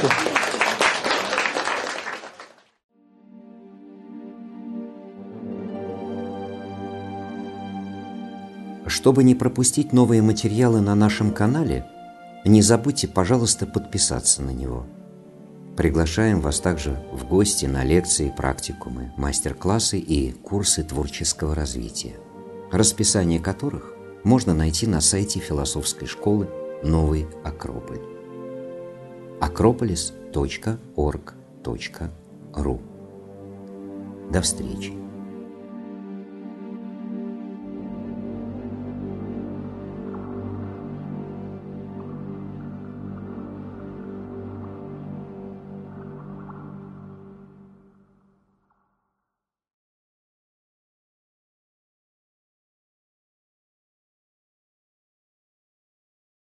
Чтобы не пропустить новые материалы на нашем канале, не забудьте, пожалуйста, подписаться на него. Приглашаем вас также в гости на лекции, практикумы, мастер-классы и курсы творческого развития, расписание которых можно найти на сайте философской школы «Новый Акрополь» акрополис точка орг точка ру. До встречи!